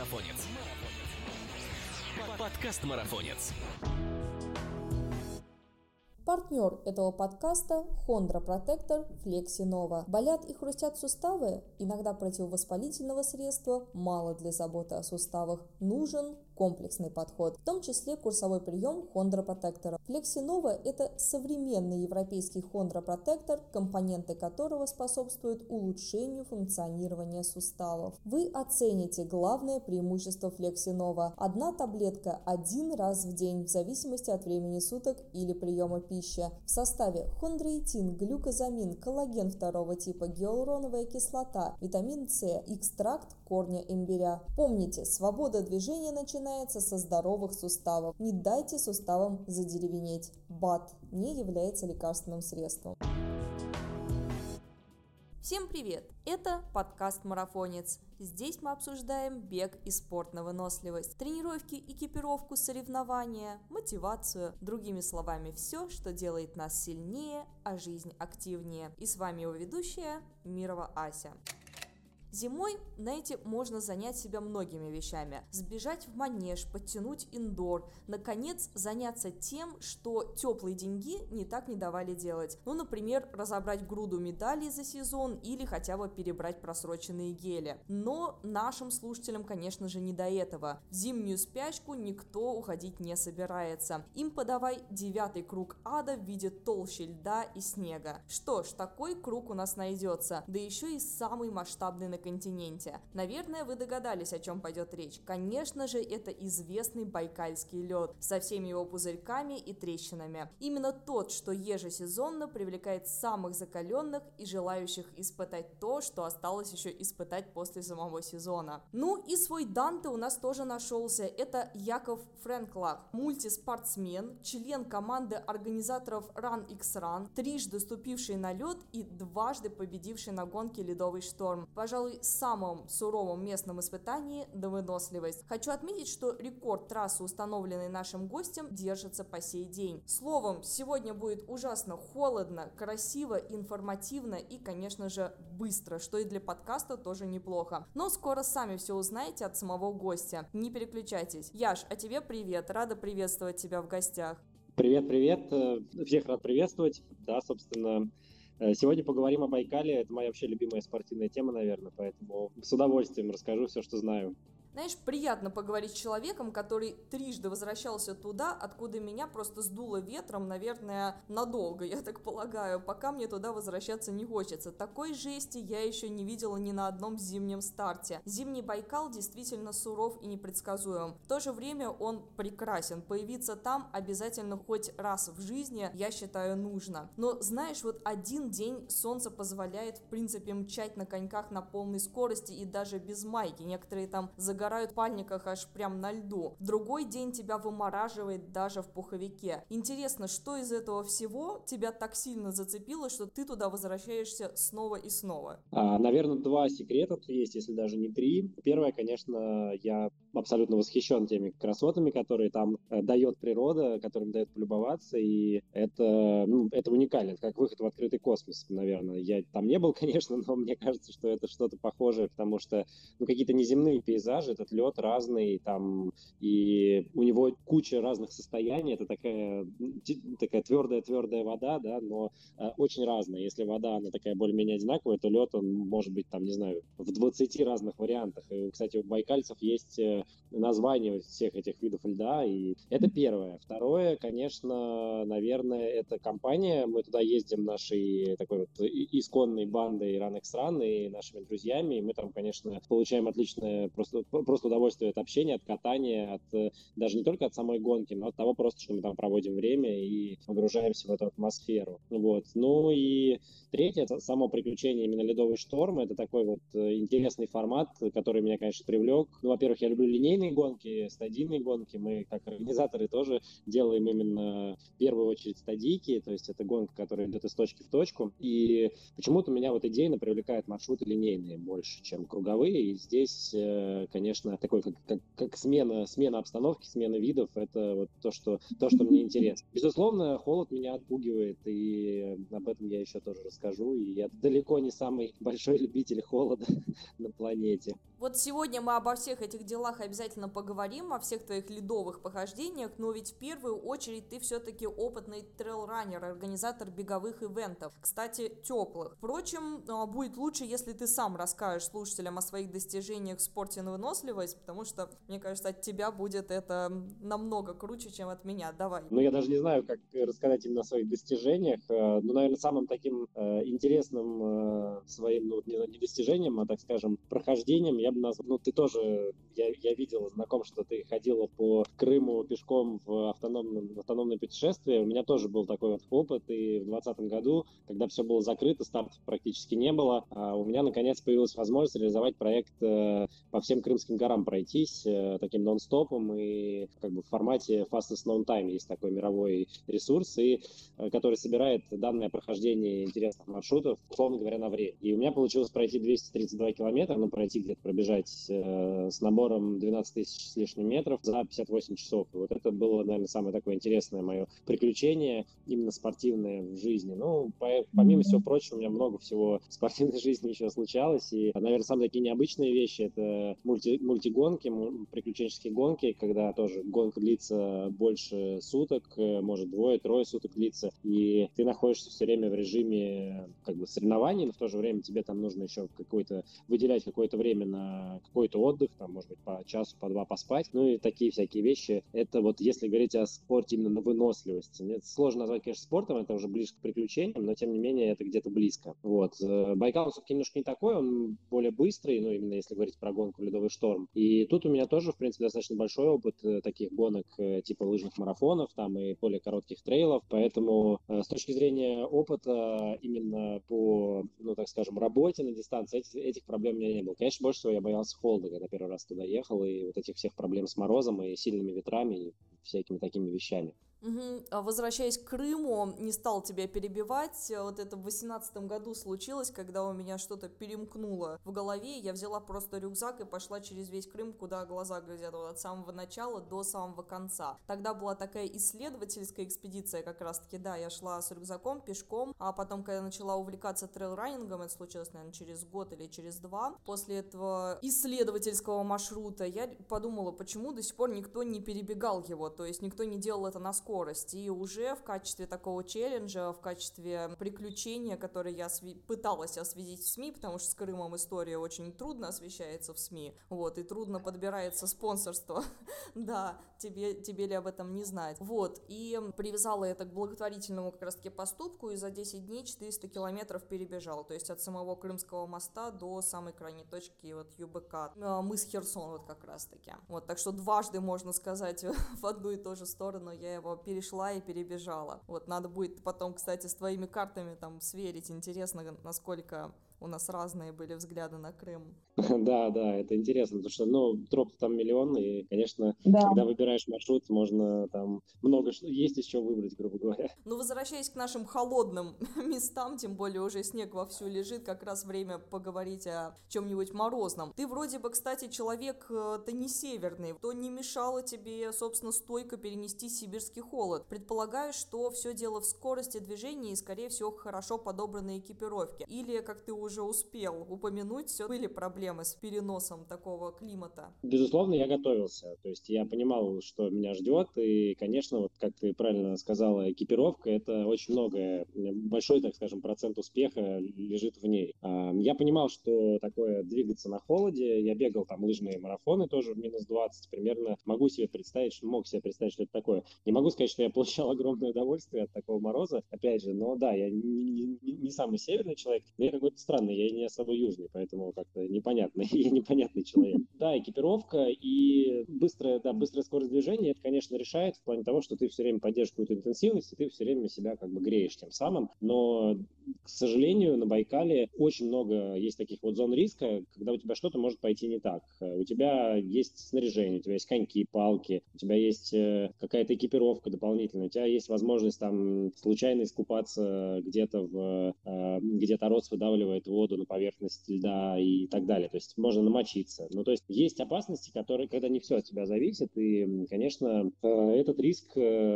Марафонец. Подкаст Марафонец. Партнер этого подкаста – хондропротектор Флексиново. Болят и хрустят суставы? Иногда противовоспалительного средства мало для заботы о суставах. Нужен комплексный подход, в том числе курсовой прием хондропротектора. Флексиново – это современный европейский хондропротектор, компоненты которого способствуют улучшению функционирования суставов. Вы оцените главное преимущество Флексиново. Одна таблетка один раз в день, в зависимости от времени суток или приема пищи. В составе хондроитин, глюкозамин, коллаген второго типа, гиалуроновая кислота, витамин С, экстракт корня имбиря. Помните, свобода движения начинается со здоровых суставов. Не дайте суставам задеревенеть. БАД не является лекарственным средством. Всем привет! Это подкаст «Марафонец». Здесь мы обсуждаем бег и спорт на выносливость, тренировки, экипировку, соревнования, мотивацию. Другими словами, все, что делает нас сильнее, а жизнь активнее. И с вами его ведущая Мирова Ася. Зимой, знаете, можно занять себя многими вещами. Сбежать в манеж, подтянуть индор. Наконец, заняться тем, что теплые деньги не так не давали делать. Ну, например, разобрать груду медалей за сезон или хотя бы перебрать просроченные гели. Но нашим слушателям, конечно же, не до этого. В зимнюю спячку никто уходить не собирается. Им подавай девятый круг ада в виде толщи льда и снега. Что ж, такой круг у нас найдется. Да еще и самый масштабный на континенте. Наверное, вы догадались, о чем пойдет речь. Конечно же, это известный байкальский лед со всеми его пузырьками и трещинами. Именно тот, что ежесезонно привлекает самых закаленных и желающих испытать то, что осталось еще испытать после самого сезона. Ну и свой Данте у нас тоже нашелся. Это Яков Френклах, мультиспортсмен, член команды организаторов Run X Run, трижды ступивший на лед и дважды победивший на гонке «Ледовый шторм». Пожалуй, самом суровом местном испытании на выносливость. Хочу отметить, что рекорд трассы, установленный нашим гостем, держится по сей день. Словом, сегодня будет ужасно холодно, красиво, информативно и, конечно же, быстро, что и для подкаста тоже неплохо. Но скоро сами все узнаете от самого гостя. Не переключайтесь. Яш, а тебе привет. Рада приветствовать тебя в гостях. Привет. Всех рад приветствовать. Да, собственно... Сегодня поговорим о Байкале, это моя вообще любимая спортивная тема, наверное, поэтому с удовольствием расскажу все, что знаю. Знаешь, приятно поговорить с человеком, который трижды возвращался туда, откуда меня просто сдуло ветром, наверное, надолго, я так полагаю, пока мне туда возвращаться не хочется. Такой жести я еще не видела ни на одном зимнем старте. Зимний Байкал действительно суров и непредсказуем. В то же время он прекрасен. Появиться там обязательно хоть раз в жизни, я считаю, нужно. Но, знаешь, вот один день солнце позволяет, в принципе, мчать на коньках на полной скорости и даже без майки. Некоторые там загорают в пальниках аж прям на льду. Другой день тебя вымораживает даже в пуховике. Интересно, что из этого всего тебя так сильно зацепило, что ты туда возвращаешься снова и снова? Наверное, два секрета есть, если даже не три. Первое, конечно, я абсолютно восхищен теми красотами, которые там дает природа, которым дает полюбоваться, и это уникально, это как выход в открытый космос, наверное. Я там не был, конечно, но мне кажется, что это что-то похожее, потому что какие-то неземные пейзажи, этот лед разный, там, и у него куча разных состояний. Это такая твердая вода, да, но очень разная. Если вода, она такая более-менее одинаковая, то лед, он может быть, там, не знаю, в 20 разных вариантах. И, кстати, у байкальцев есть названия всех этих видов льда, и это первое. Второе, конечно, наверное, это компания. Мы туда ездим нашей такой вот исконной бандой Run X Run и нашими друзьями, и мы там, конечно, получаем отличное просто удовольствие от общения, от катания, даже не только от самой гонки, но от того просто, что мы там проводим время и погружаемся в эту атмосферу. Вот. Ну и третье, это само приключение именно «Ледовый шторм». Это такой вот интересный формат, который меня, конечно, привлек. Ну, во-первых, я люблю линейные гонки, стадийные гонки. Мы, как организаторы, тоже делаем именно в первую очередь стадийки, то есть это гонка, которая идет из точки в точку. И почему-то меня вот идейно привлекают маршруты линейные больше, чем круговые. И здесь, конечно, конечно, такой, как смена обстановки, смена видов, это вот то, что мне интересно. Безусловно, холод меня отпугивает, и об этом я еще тоже расскажу. И я далеко не самый большой любитель холода на планете. Вот сегодня мы обо всех этих делах обязательно поговорим, о всех твоих ледовых похождениях, но ведь в первую очередь ты все-таки опытный трейлранер, организатор беговых ивентов, кстати, теплых. Впрочем, будет лучше, если ты сам расскажешь слушателям о своих достижениях в спорте на выносливость, потому что, мне кажется, от тебя будет это намного круче, чем от меня. Давай. Ну, я даже не знаю, как рассказать именно о своих достижениях. Ну, наверное, самым таким интересным своим, ну, не достижением, а, так скажем, прохождением я бы назвал... Ну, ты тоже, я видел, знаком, что ты ходила по Крыму пешком в автономное путешествие. У меня тоже был такой вот опыт, и в 2020 году, когда все было закрыто, стартов практически не было, а у меня, наконец, появилась возможность реализовать проект по всем крымским горам пройтись таким нон-стопом и как бы в формате Fastest Known Time. Есть такой мировой ресурс, и который собирает данные о прохождении интересных маршрутов, условно говоря, на время. И у меня получилось пройти 232 километра, ну, пробежать с набором 12 тысяч с лишним метров за 58 часов. И вот это было, наверное, самое такое интересное мое приключение, именно спортивное в жизни. Ну, помимо всего прочего, у меня много всего в спортивной жизни еще случалось, и, наверное, самые такие необычные вещи — это мультигонки, приключенческие гонки, когда тоже гонка длится больше суток, может, двое-трое суток длится, и ты находишься все время в режиме как бы соревнований, но в то же время тебе там нужно еще выделять какое-то время на какой-то отдых, там, может быть, по часу, по два поспать, ну и такие всякие вещи. Это вот если говорить о спорте именно на выносливости. Это сложно назвать, конечно, спортом, это уже ближе к приключениям, но, тем не менее, это где-то близко. Вот. Байкал, он все-таки немножко не такой, он более быстрый, ну, именно если говорить про гонку «Ледовый шторм». И тут у меня тоже, в принципе, достаточно большой опыт таких гонок типа лыжных марафонов, там, и более коротких трейлов, поэтому с точки зрения опыта именно по, ну, так скажем, работе на дистанции этих проблем у меня не было. Конечно, больше всего я боялся холода, когда первый раз туда ехал, и вот этих всех проблем с морозом, и сильными ветрами, и всякими такими вещами. Возвращаясь к Крыму, не стал тебя перебивать, вот это в 2018 году случилось, когда у меня что-то перемкнуло в голове, я взяла просто рюкзак и пошла через весь Крым, куда глаза глядят, вот от самого начала до самого конца. Тогда была такая исследовательская экспедиция как раз-таки, да, я шла с рюкзаком, пешком, а потом, когда начала увлекаться трейлранингом, это случилось, наверное, через год или через два, после этого исследовательского маршрута, я подумала, почему до сих пор никто не перебегал его, то есть никто не делал это на скорость, и уже в качестве такого челленджа, в качестве приключения, которое я пыталась осветить в СМИ, потому что с Крымом история очень трудно освещается в СМИ, вот, и трудно подбирается спонсорство, да, тебе ли об этом не знать, вот, и привязала это к благотворительному как раз-таки поступку, и за 10 дней 400 километров перебежала, то есть от самого Крымского моста до самой крайней точки, вот, ЮБК, мыс Херсон, вот, как раз-таки, вот, так что дважды, можно сказать, в одну и ту же сторону я его перешла и перебежала. Вот, надо будет потом, кстати, с твоими картами там сверить. Интересно, насколько у нас разные были взгляды на Крым. Да, это интересно, потому что, ну, троп там миллион, и, конечно, да, когда выбираешь маршрут, можно там много что, есть еще выбрать, грубо говоря. Ну, возвращаясь к нашим холодным местам, тем более уже снег вовсю лежит, как раз время поговорить о чем-нибудь морозном. Ты вроде бы, кстати, человек-то не северный, то не мешало тебе, собственно, стойко перенести сибирский холод. Предполагаю, что все дело в скорости движения и, скорее всего, хорошо подобранной экипировке. Или, как ты уже успел упомянуть, все были проблемы с переносом такого климата. Безусловно, я готовился. То есть я понимал, что меня ждет. И, конечно, вот как ты правильно сказала, экипировка — это очень многое. Большой, так скажем, процент успеха лежит в ней. Я понимал, что такое двигаться на холоде. Я бегал там лыжные марафоны тоже в минус 20 примерно. Мог себе представить, что это такое. Не могу сказать, что я получал огромное удовольствие от такого мороза. Опять же, но да, я не самый северный человек, но я какой-то странный. Я не особо южный, поэтому как-то непонятно. Я непонятный человек. Да, экипировка и быстрая скорость движения, это, конечно, решает в плане того, что ты все время поддерживаешь какую-то интенсивность, и ты все время себя как бы греешь тем самым. Но, к сожалению, на Байкале очень много есть таких вот зон риска, когда у тебя что-то может пойти не так. У тебя есть снаряжение, у тебя есть коньки, палки, у тебя есть какая-то экипировка дополнительная, у тебя есть возможность там случайно искупаться где-то, где-то рос выдавливает воду на поверхность льда и так далее. То есть можно намочиться. Ну, то есть есть опасности, которые, когда не все от тебя зависит, и, конечно, этот риск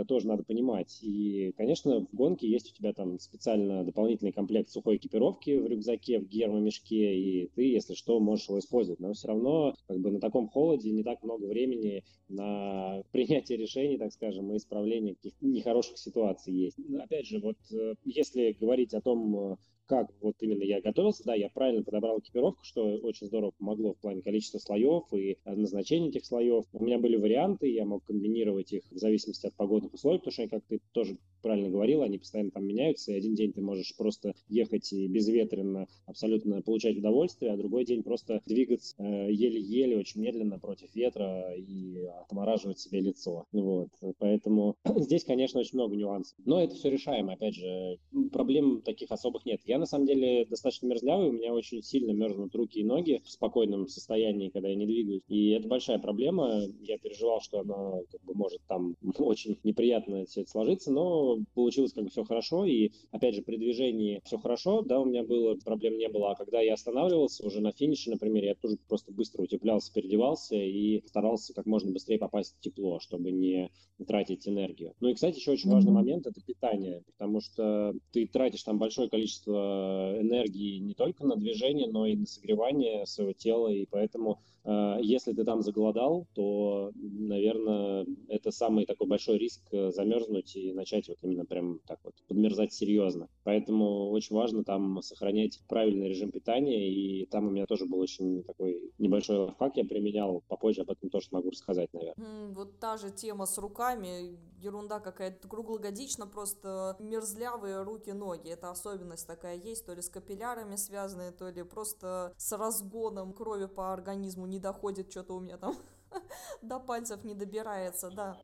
тоже надо понимать. И, конечно, в гонке есть у тебя там специально дополнительный комплект сухой экипировки в рюкзаке, в гермомешке, и ты, если что, можешь его использовать. Но все равно как бы на таком холоде не так много времени на принятие решений, так скажем, и исправление каких-то нехороших ситуаций есть. Опять же, вот если говорить о том, как вот именно я готовился, да, я правильно подобрал экипировку, что очень здорово помогло в плане количества слоев и назначения этих слоев. У меня были варианты, я мог комбинировать их в зависимости от погодных условий, потому что, как ты тоже правильно говорил, они постоянно там меняются, и один день ты можешь просто ехать и безветренно абсолютно получать удовольствие, а другой день просто двигаться еле-еле, очень медленно против ветра и отмораживать себе лицо. Вот. Поэтому здесь, конечно, очень много нюансов. Но это все решаемо, опять же. Проблем таких особых нет. Я, на самом деле, достаточно мерзлявый, у меня очень сильно мерзнут руки и ноги в спокойном состоянии, когда я не двигаюсь. И это большая проблема. Я переживал, что она как бы может там очень неприятно все это сложиться, но получилось как бы все хорошо. И, опять же, при движении все хорошо, да, у меня было, проблем не было. А когда я останавливался уже на финише, например, я тоже просто быстро утеплялся, переодевался и старался как можно быстрее попасть в тепло, чтобы не тратить энергию. Ну и, кстати, еще очень важный момент – это питание, потому что ты тратишь там большое количество энергии не только на движение, но и на согревание своего тела, и поэтому, если ты там заголодал, то, наверное, это самый такой большой риск замерзнуть и начать вот именно прям так вот подмерзать серьезно. Поэтому очень важно там сохранять правильный режим питания, и там у меня тоже был очень такой небольшой лайфхак, я применял, попозже об этом тоже могу рассказать, наверное. Вот та же тема с руками, ерунда какая-то, круглогодично просто мерзлявые руки-ноги, это особенность такая есть, то ли с капиллярами связанные, то ли просто с разгоном крови по организму не доходит, что-то у меня там до пальцев не добирается, да.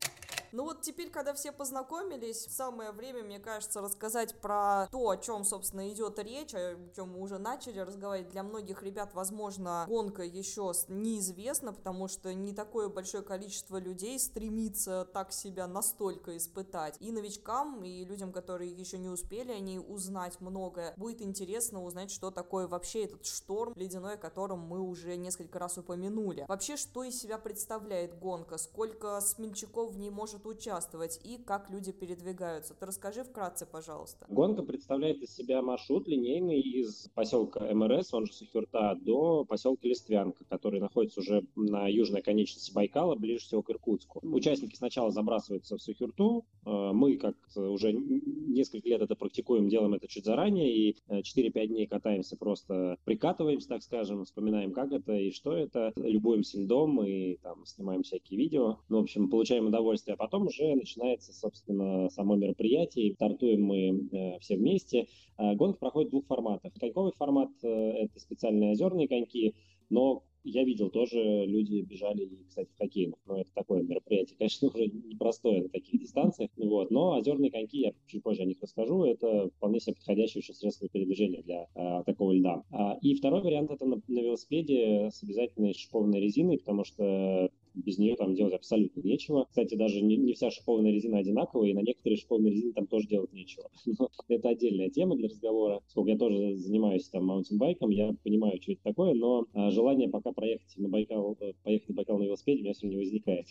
Ну вот теперь, когда все познакомились, самое время, мне кажется, рассказать про то, о чем, собственно, идет речь, о чем мы уже начали разговаривать. Для многих ребят, возможно, гонка еще неизвестна, потому что не такое большое количество людей стремится так себя настолько испытать. И новичкам, и людям, которые еще не успели о ней узнать многое, будет интересно узнать, что такое вообще этот шторм ледяной, о котором мы уже несколько раз упомянули. Вообще, что из себя представляет гонка, сколько смельчаков в ней может участвовать и как люди передвигаются. Ты расскажи вкратце, пожалуйста. Гонка представляет из себя маршрут линейный из поселка МРС, он же Сухерта, до поселка Листвянка, который находится уже на южной конечности Байкала, ближе всего к Иркутску. Участники сначала забрасываются в Сухерту. Мы, как уже несколько лет это практикуем, делаем это чуть заранее, и 4-5 дней катаемся, просто прикатываемся, так скажем, вспоминаем, как это и что это, любуемся льдом и там снимаем всякие видео. Ну, в общем, получаем удовольствие. Потом уже начинается, собственно, само мероприятие, стартуем мы все вместе. Гонка проходит в двух форматах. Коньковый формат – это специальные озерные коньки, но я видел тоже, люди бежали, кстати, в хоккейных, но это такое мероприятие, конечно, уже непростое на таких дистанциях, вот, но озерные коньки, я чуть позже о них расскажу, это вполне себе подходящее еще средство передвижения для такого льда. И второй вариант – это на велосипеде с обязательной шипованной резиной, потому что без нее там делать абсолютно нечего. Кстати, даже не вся шипованная резина одинаковая, и на некоторые шипованные резины там тоже делать нечего. Но это отдельная тема для разговора. Поскольку я тоже занимаюсь там маунтинбайком, я понимаю, что это такое, но желание пока поехать на Байкал на велосипеде у меня все не возникает.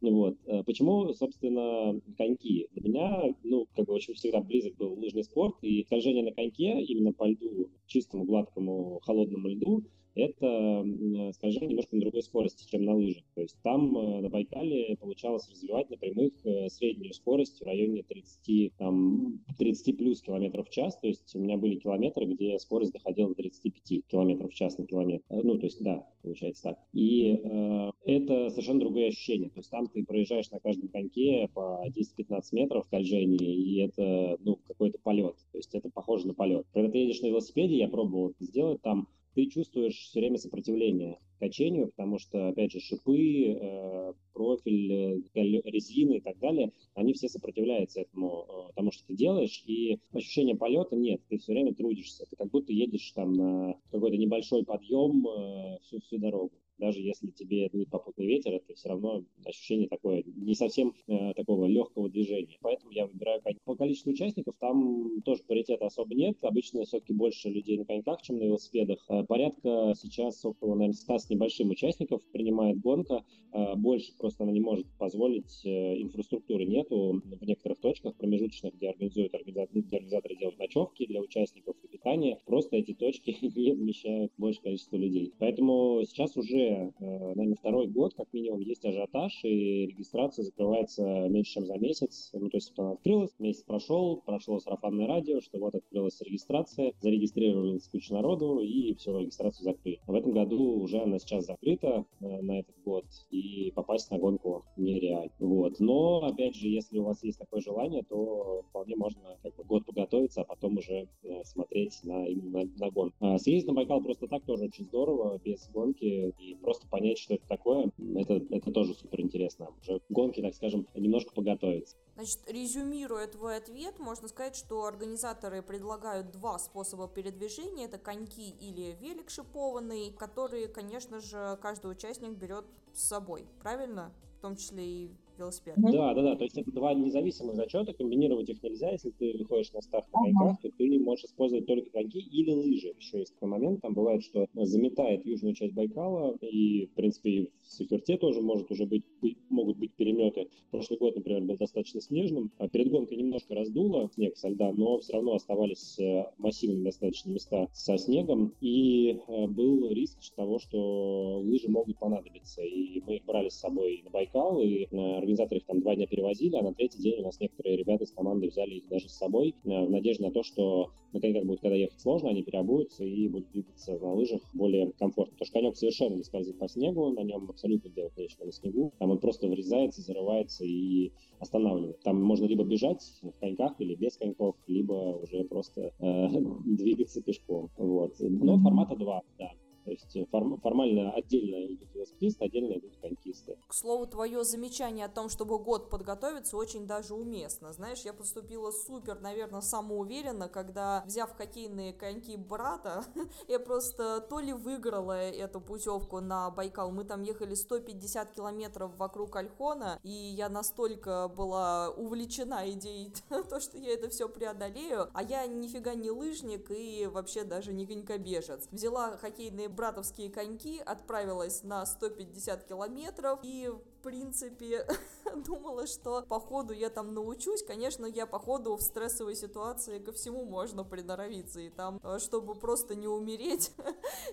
Вот. Почему, собственно, коньки? Для меня, как бы очень всегда близок был лыжный спорт, и скольжение на коньке, именно по льду, чистому, гладкому, холодному льду, это скольжение немножко на другой скорости, чем на лыжах. То есть там на Байкале получалось развивать на прямых среднюю скорость в районе 30 плюс километров в час. То есть у меня были километры, где скорость доходила до 35 километров в час на километр. Ну, то есть, да, получается так. И это совершенно другое ощущение. То есть там ты проезжаешь на каждом коньке по 10-15 метров скольжения, и это, какой-то полет. То есть это похоже на полет. Когда ты едешь на велосипеде, я пробовал это сделать, там ты чувствуешь все время сопротивление качению, потому что, опять же, шипы, профиль, резины и так далее, они все сопротивляются этому, тому, что ты делаешь, и ощущения полета нет, ты все время трудишься, ты как будто едешь там на какой-то небольшой подъем всю дорогу. даже если тебе дует попутный ветер, это все равно ощущение такое, не совсем такого легкого движения. Поэтому я выбираю коньки. По количеству участников там тоже паритета особо нет. Обычно все-таки больше людей на коньках, чем на велосипедах. Порядка сейчас около, наверное, 100 с небольшим участников принимает гонка. Больше просто она не может позволить, инфраструктуры нету в некоторых точках промежуточных, где организаторы делают ночевки для участников и питание. Просто эти точки не вмещают больше количества людей. Поэтому сейчас уже, наверное, второй год, как минимум, есть ажиотаж, и регистрация закрывается меньше, чем за месяц. Ну, то есть она открылась, месяц прошел, прошло сарафанное радио, что вот открылась регистрация, зарегистрировалась куча народу, и всю регистрацию закрыли. В этом году уже она сейчас закрыта на этот год, и попасть на гонку нереально. Вот. Но, опять же, если у вас есть такое желание, то вполне можно как бы год подготовиться, а потом уже смотреть на гонку. Съездить на Байкал просто так тоже очень здорово, без гонки, и просто понять, что это такое, это тоже супер интересно. Уже гонки, так скажем, немножко подготовиться. Значит, резюмируя твой ответ, можно сказать, что организаторы предлагают два способа передвижения. Это коньки или велик шипованный, которые, конечно же, каждый участник берет с собой, правильно? В том числе и велосипед. Да. То есть это два независимых зачета, комбинировать их нельзя. Если ты выходишь на старт на коньках, то ты можешь использовать только коньки или лыжи. Еще есть такой момент, там бывает, что заметает южную часть Байкала, и, в принципе, и в Сухерте тоже могут быть переметы. Прошлый год, например, был достаточно снежным. Перед гонкой немножко раздуло снег со льда, но все равно оставались массивные достаточно места со снегом, и был риск того, что лыжи могут понадобиться. И мы их брали с собой на Байкал, и организаторы их там 2 дня перевозили, а на 3-й день у нас некоторые ребята из команды взяли их даже с собой в надежде на то, что на коньках будет, когда ехать сложно, они переобуются и будут двигаться на лыжах более комфортно. Потому что конек совершенно не скользит по снегу, на нем абсолютно делать нечего на снегу. Там он просто врезается, зарывается и останавливает. Там можно либо бежать в коньках или без коньков, либо уже просто двигаться пешком. Вот. Но формата 2, да. То есть формально отдельно идут велосипедисты, отдельно идут конькисты. К слову, твое замечание о том, чтобы год подготовиться, очень даже уместно. Знаешь, я поступила супер, наверное, самоуверенно, когда, взяв хоккейные коньки брата, я просто то ли выиграла эту путевку на Байкал. Мы там ехали 150 километров вокруг Ольхона, и я настолько была увлечена идеей то, что я это все преодолею. А я нифига не лыжник и вообще даже не конькобежец. Взяла хоккейные братовские коньки, отправилась на 150 километров и, в принципе, думала, что по ходу я там научусь. Конечно, я по ходу в стрессовой ситуации ко всему можно приноровиться, и там, чтобы просто не умереть,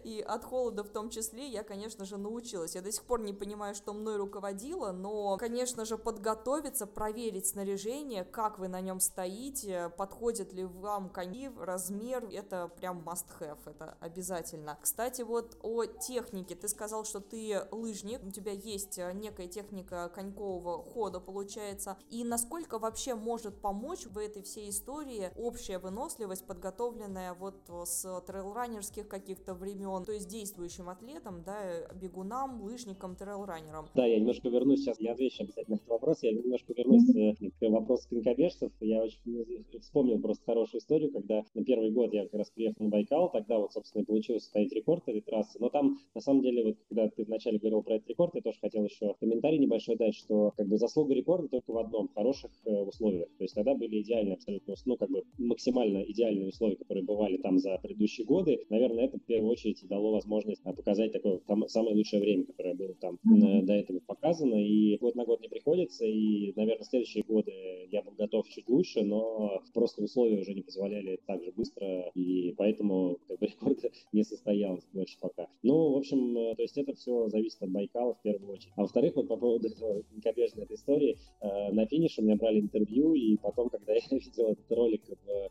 и от холода в том числе, я, конечно же, научилась. Я до сих пор не понимаю, что мной руководило, но, конечно же, подготовиться, проверить снаряжение, как вы на нем стоите, подходит ли вам коньки, размер, это прям must have, это обязательно. Кстати, вот о технике. Ты сказал, что ты лыжник, у тебя есть некая техника конькового хода, получается. И насколько вообще может помочь в этой всей истории общая выносливость, подготовленная вот с трейлранерских каких-то времен, то есть действующим атлетам, да, бегунам, лыжникам, трейлранерам? Да, я немножко вернусь сейчас, я отвечу обязательно на этот вопрос, я немножко вернусь к вопросу конькобежцев. Я очень вспомнил просто хорошую историю, когда на первый год я как раз приехал на Байкал, тогда вот, собственно, получилось ставить рекорд этой трассы, но там, на самом деле, вот когда ты вначале говорил про этот рекорд, я тоже хотел еще комментарий небольшой дать, что как бы заслуга рекорда только в одном, в хороших условиях, то есть тогда были идеальные абсолютно, ну как бы максимально идеальные условия, которые бывали там за предыдущие годы, наверное, это в первую очередь дало возможность показать такое там, самое лучшее время, которое было там до этого показано, и год на год не приходится, и, наверное, следующие годы я был готов чуть лучше, но просто условия уже не позволяли так же быстро, и поэтому как бы рекорд не состоялось больше пока. Ну, в общем, то есть это все зависит от Байкала в первую очередь. А во-вторых, вот по поводу конькобежной этой истории, на финише у меня брали интервью, и потом, когда я видел этот ролик,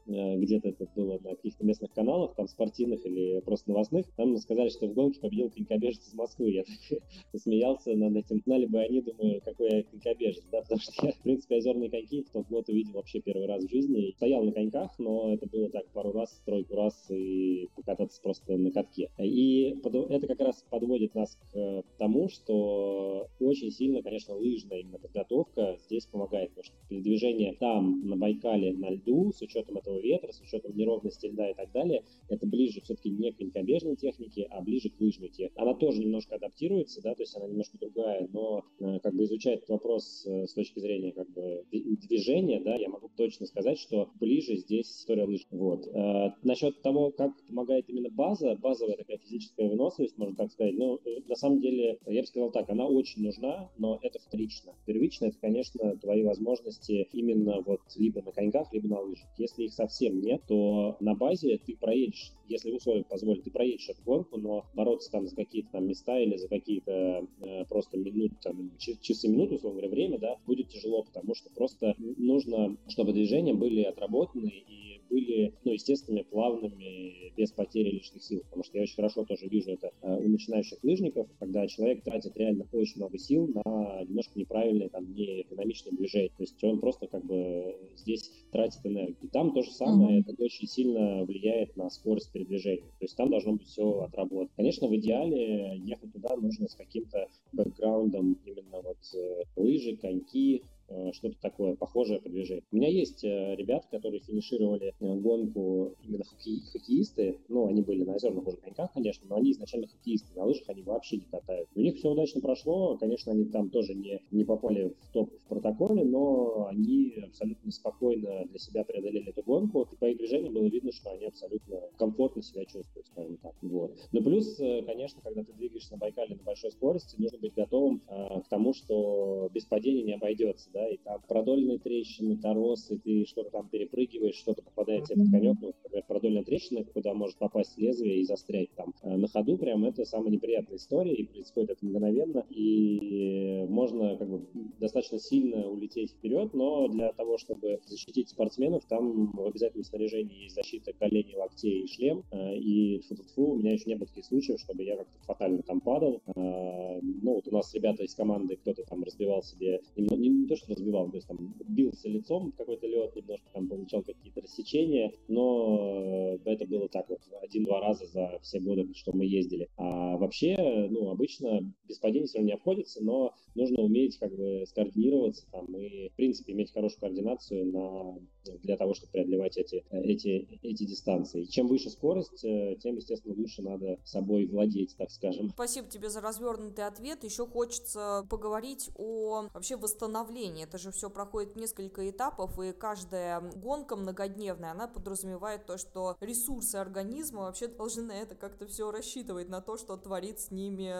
где-то это было на каких-то местных каналах, там спортивных или просто новостных, там сказали, что в гонке победил конькобежец из Москвы. Я так посмеялся над этим. Знали бы они, думаю, какой я конькобежец, да, потому что я, в принципе, озерные коньки в тот год увидел вообще первый раз в жизни. Стоял на коньках, но это было так пару раз, тройку раз, и покататься просто на катке. И это как раз подводит нас к тому, что очень сильно, конечно, лыжная именно подготовка здесь помогает, потому что передвижение там, на Байкале, на льду, с учетом этого ветра, с учетом неровности льда и так далее, это ближе все-таки не к конькобежной технике, а ближе к лыжной технике. Она тоже немножко адаптируется, да, то есть она немножко другая, но как бы изучая этот вопрос с точки зрения как бы движения, да, я могу точно сказать, что ближе здесь история лыж. Вот. Насчет того, как помогает именно базовая такая физическая выносливость, можно так сказать, ну, на самом деле, я бы сказал так, она очень нужна, но это вторично. Первично это, конечно, твои возможности именно вот либо на коньках, либо на лыжах. Если их совсем нет, то на базе ты проедешь, если условия позволят, ты проедешь эту гонку, но бороться там за какие-то там места или за какие-то просто минуты, там, часы-минуты, условно говоря, время, да, будет тяжело, потому что просто нужно, чтобы движения были отработаны и были, ну, естественными, плавными, без потери лишних сил, потому что я очень хорошо тоже вижу это у начинающих лыжников, когда человек тратит реально очень много сил на немножко неправильные, там, неэргономичные движения, то есть он просто как бы здесь тратит энергию. Там то же самое, это очень сильно влияет на скорость передвижения, то есть там должно быть все отработано. Конечно, в идеале ехать туда нужно с каким-то бэкграундом именно вот лыжи, коньки, что-то такое, похожее по движению. У меня есть ребята, которые финишировали гонку именно хоккеисты, ну, они были на озерных уже коньках, конечно, но они изначально хоккеисты, на лыжах они вообще не катают. У них все удачно прошло, конечно, они там тоже не попали в топ в протоколе, но они абсолютно спокойно для себя преодолели эту гонку, и по их движению было видно, что они абсолютно комфортно себя чувствуют, скажем так. Вот. Но плюс, конечно, когда ты двигаешься на Байкале на большой скорости, нужно быть готовым к тому, что без падения не обойдется, да, и там продольные трещины, торосы, ты что-то там перепрыгиваешь, что-то попадает тебе под конек, например, продольная трещина, куда может попасть лезвие и застрять там на ходу, прям это самая неприятная история, и происходит это мгновенно, и можно как бы достаточно сильно улететь вперед, но для того, чтобы защитить спортсменов, там в обязательном снаряжении есть защита коленей, локтей и шлем, и фу-фу-фу, у меня еще не было таких случаев, чтобы я как-то фатально там падал, ну вот у нас ребята из команды, кто-то там разбивал себе, не то, что разбивал, то есть там бился лицом какой-то лед, немножко там получал какие-то рассечения, но это было так вот один-два раза за все годы, что мы ездили. А вообще, ну, обычно без падений все равно не обходится, но нужно уметь как бы скоординироваться там и, в принципе, иметь хорошую координацию для того, чтобы преодолевать эти дистанции. Чем выше скорость, тем, естественно, лучше надо собой владеть, так скажем. Спасибо тебе за развернутый ответ. Еще хочется поговорить о вообще восстановлении. Это же все проходит несколько этапов, и каждая гонка многодневная, она подразумевает то, что ресурсы организма вообще должны на это как-то все рассчитывать, на то, что творит с ними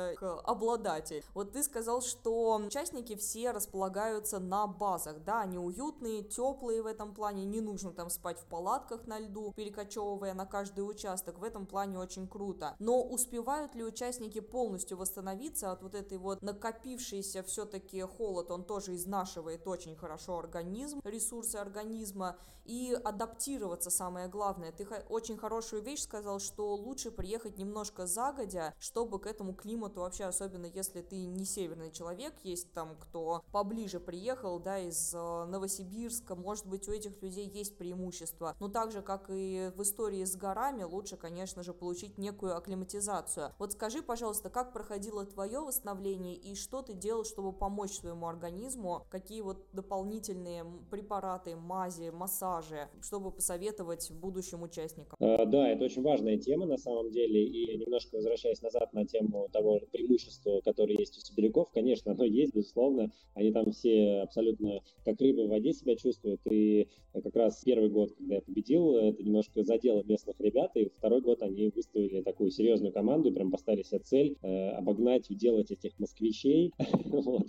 обладатель. Вот ты сказал, что участники все располагаются на базах, да, они уютные, теплые в этом плане, не нужно там спать в палатках на льду, перекочевывая на каждый участок, в этом плане очень круто. Но успевают ли участники полностью восстановиться от вот этой вот накопившейся все-таки холод, он тоже изнашивает очень хорошо организм, ресурсы организма, и адаптироваться самое главное. Ты очень хорошую вещь сказал, что лучше приехать немножко загодя, чтобы к этому климату вообще, особенно если ты не северный человек, есть там кто поближе приехал, да, из Новосибирска, может быть, у этих людей есть преимущество, но так же, как и в истории с горами, лучше, конечно же, получить некую акклиматизацию. Вот скажи, пожалуйста, как проходило твое восстановление и что ты делал, чтобы помочь своему организму, какие вот дополнительные препараты, мази, массажи, чтобы посоветовать будущим участникам? Да, это очень важная тема на самом деле, и немножко возвращаясь назад на тему того преимущества, которое есть у сибиряков, конечно, оно есть, безусловно, они там все абсолютно как рыбы в воде себя чувствуют, и как раз первый год, когда я победил, это немножко задело местных ребят, и второй год они выставили такую серьезную команду, прям поставили себе цель обогнать, уделать этих москвичей, но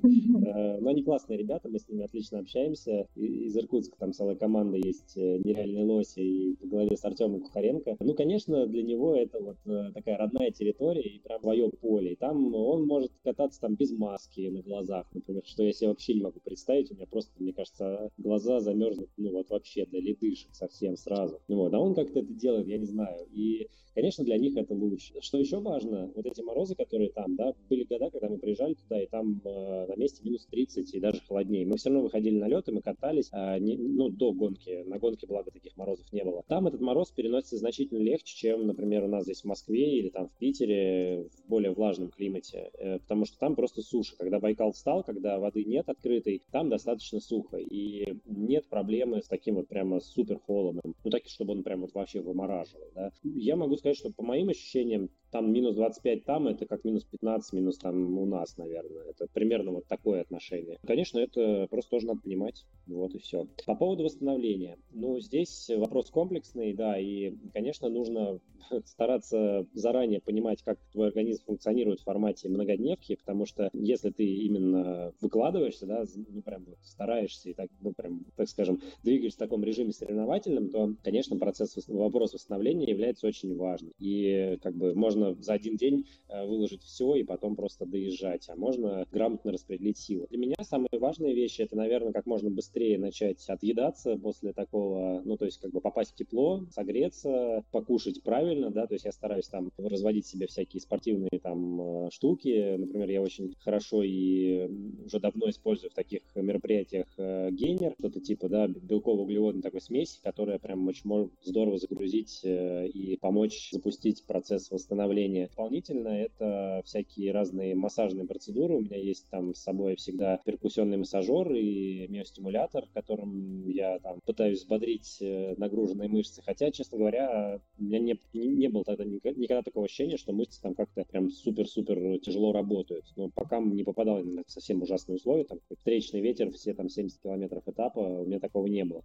они классные ребята, мы с ними отлично общаемся. Из Иркутска там целая команда есть, нереальные лоси, и в голове с Артёмом Кухаренко. Ну, конечно, для него это вот такая родная территория и прям своё поле. И там он может кататься там без маски на глазах, например, что я себе вообще не могу представить. У меня просто, мне кажется, глаза замерзнут, ну, вот вообще до ледышек совсем сразу. Вот. А он как-то это делает, я не знаю. И, конечно, для них это лучше. Что еще важно, вот эти морозы, которые там, да, были года, когда мы приезжали туда, и там на месте минус 30 и даже холоднее. Мы все равно выходили на лед, и мы катались, до гонки. На гонке, благо, таких морозов не было. Там этот мороз переносится значительно легче, чем, например, у нас здесь в Москве или там в Питере в более влажном климате, потому что там просто суша. Когда Байкал встал, когда воды нет открытой, там достаточно сухо, и нет проблемы с таким вот прямо супер холодным, так, чтобы он прям вот вообще вымораживал, да. Я могу сказать, что по моим ощущениям, там минус 25 там, это как минус 15, минус там у нас, наверное. Это примерно вот такое отношение. Конечно, это просто тоже надо понимать. Вот и все. По поводу восстановления. Здесь вопрос комплексный, да, и, конечно, нужно стараться заранее понимать, как твой организм функционирует в формате многодневки, потому что если ты именно выкладываешься, да, прям вот стараешься и так, прям, так скажем, двигаешься в таком режиме соревновательном, то, конечно, вопрос восстановления является очень важным. И, можно за один день выложить все и потом просто доезжать, а можно грамотно распределить силы. Для меня самые важные вещи — это, наверное, как можно быстрее начать отъедаться после такого, попасть в тепло, согреться, покушать правильно, да, то есть я стараюсь там разводить себе всякие спортивные там штуки, например, я очень хорошо и уже давно использую в таких мероприятиях гейнер, что-то типа, да, белково-углеводной такой смеси, которая прям очень может здорово загрузить и помочь запустить процесс восстановления. Дополнительно это всякие разные массажные процедуры. У меня есть там с собой всегда перкуссионный массажер и миостимулятор, которым я там пытаюсь взбодрить нагруженные мышцы. Хотя, честно говоря, у меня не было тогда никогда такого ощущения, что мышцы там как-то прям супер-супер тяжело работают. Но пока не попадал на совсем ужасные условия, там встречный ветер, все там 70 километров этапа, у меня такого не было.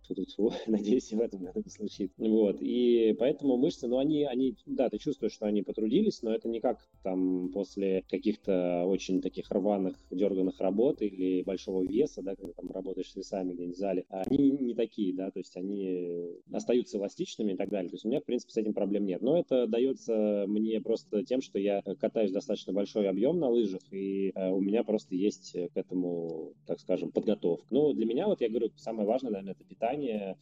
Надеюсь, и в этом не случится. Вот. И поэтому мышцы, они, да, ты чувствуешь, что они потрудились, но это не как там после каких-то очень таких рваных, дерганных работ или большого веса, да, когда там работаешь с весами где-нибудь в зале. Они не такие, да, то есть они остаются эластичными и так далее. То есть у меня, в принципе, с этим проблем нет. Но это дается мне просто тем, что я катаюсь достаточно большой объем на лыжах, и у меня просто есть к этому, так скажем, подготовка. Для меня, я говорю, самое важное, наверное, это питание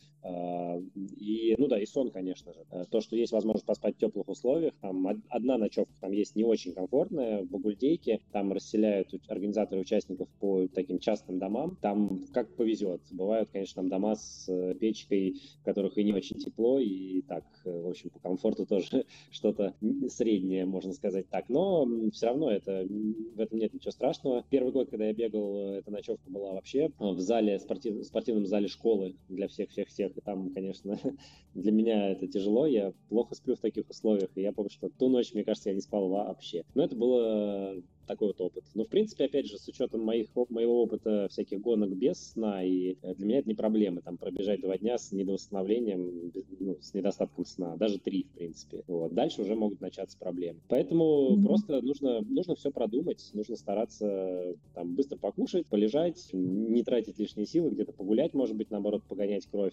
и сон, конечно же. То, что есть возможность поспать в теплых условиях, там, одна ночевка там есть не очень комфортная, в Багульдейке, там расселяют организаторы участников по таким частным домам, там как повезет. Бывают, конечно, там дома с печкой, в которых и не очень тепло, и так, в общем, по комфорту тоже что-то среднее, можно сказать так, но все равно в этом нет ничего страшного. Первый год, когда я бегал, эта ночевка была вообще в зале, спортивном зале школы для всех-всех-всех, и там, конечно, для меня это тяжело, я плохо сплю в таких условиях, и я помню, что ту ночь, мне кажется, я не спал вообще. Но это было такой вот опыт. В принципе, опять же, с учетом моего опыта всяких гонок без сна, и для меня это не проблема, там, пробежать 2 дня с недовосстановлением, с недостатком сна, даже 3, в принципе. Вот. Дальше уже могут начаться проблемы. Поэтому просто нужно все продумать, нужно стараться там быстро покушать, полежать, не тратить лишние силы, где-то погулять, может быть, наоборот, погонять кровь.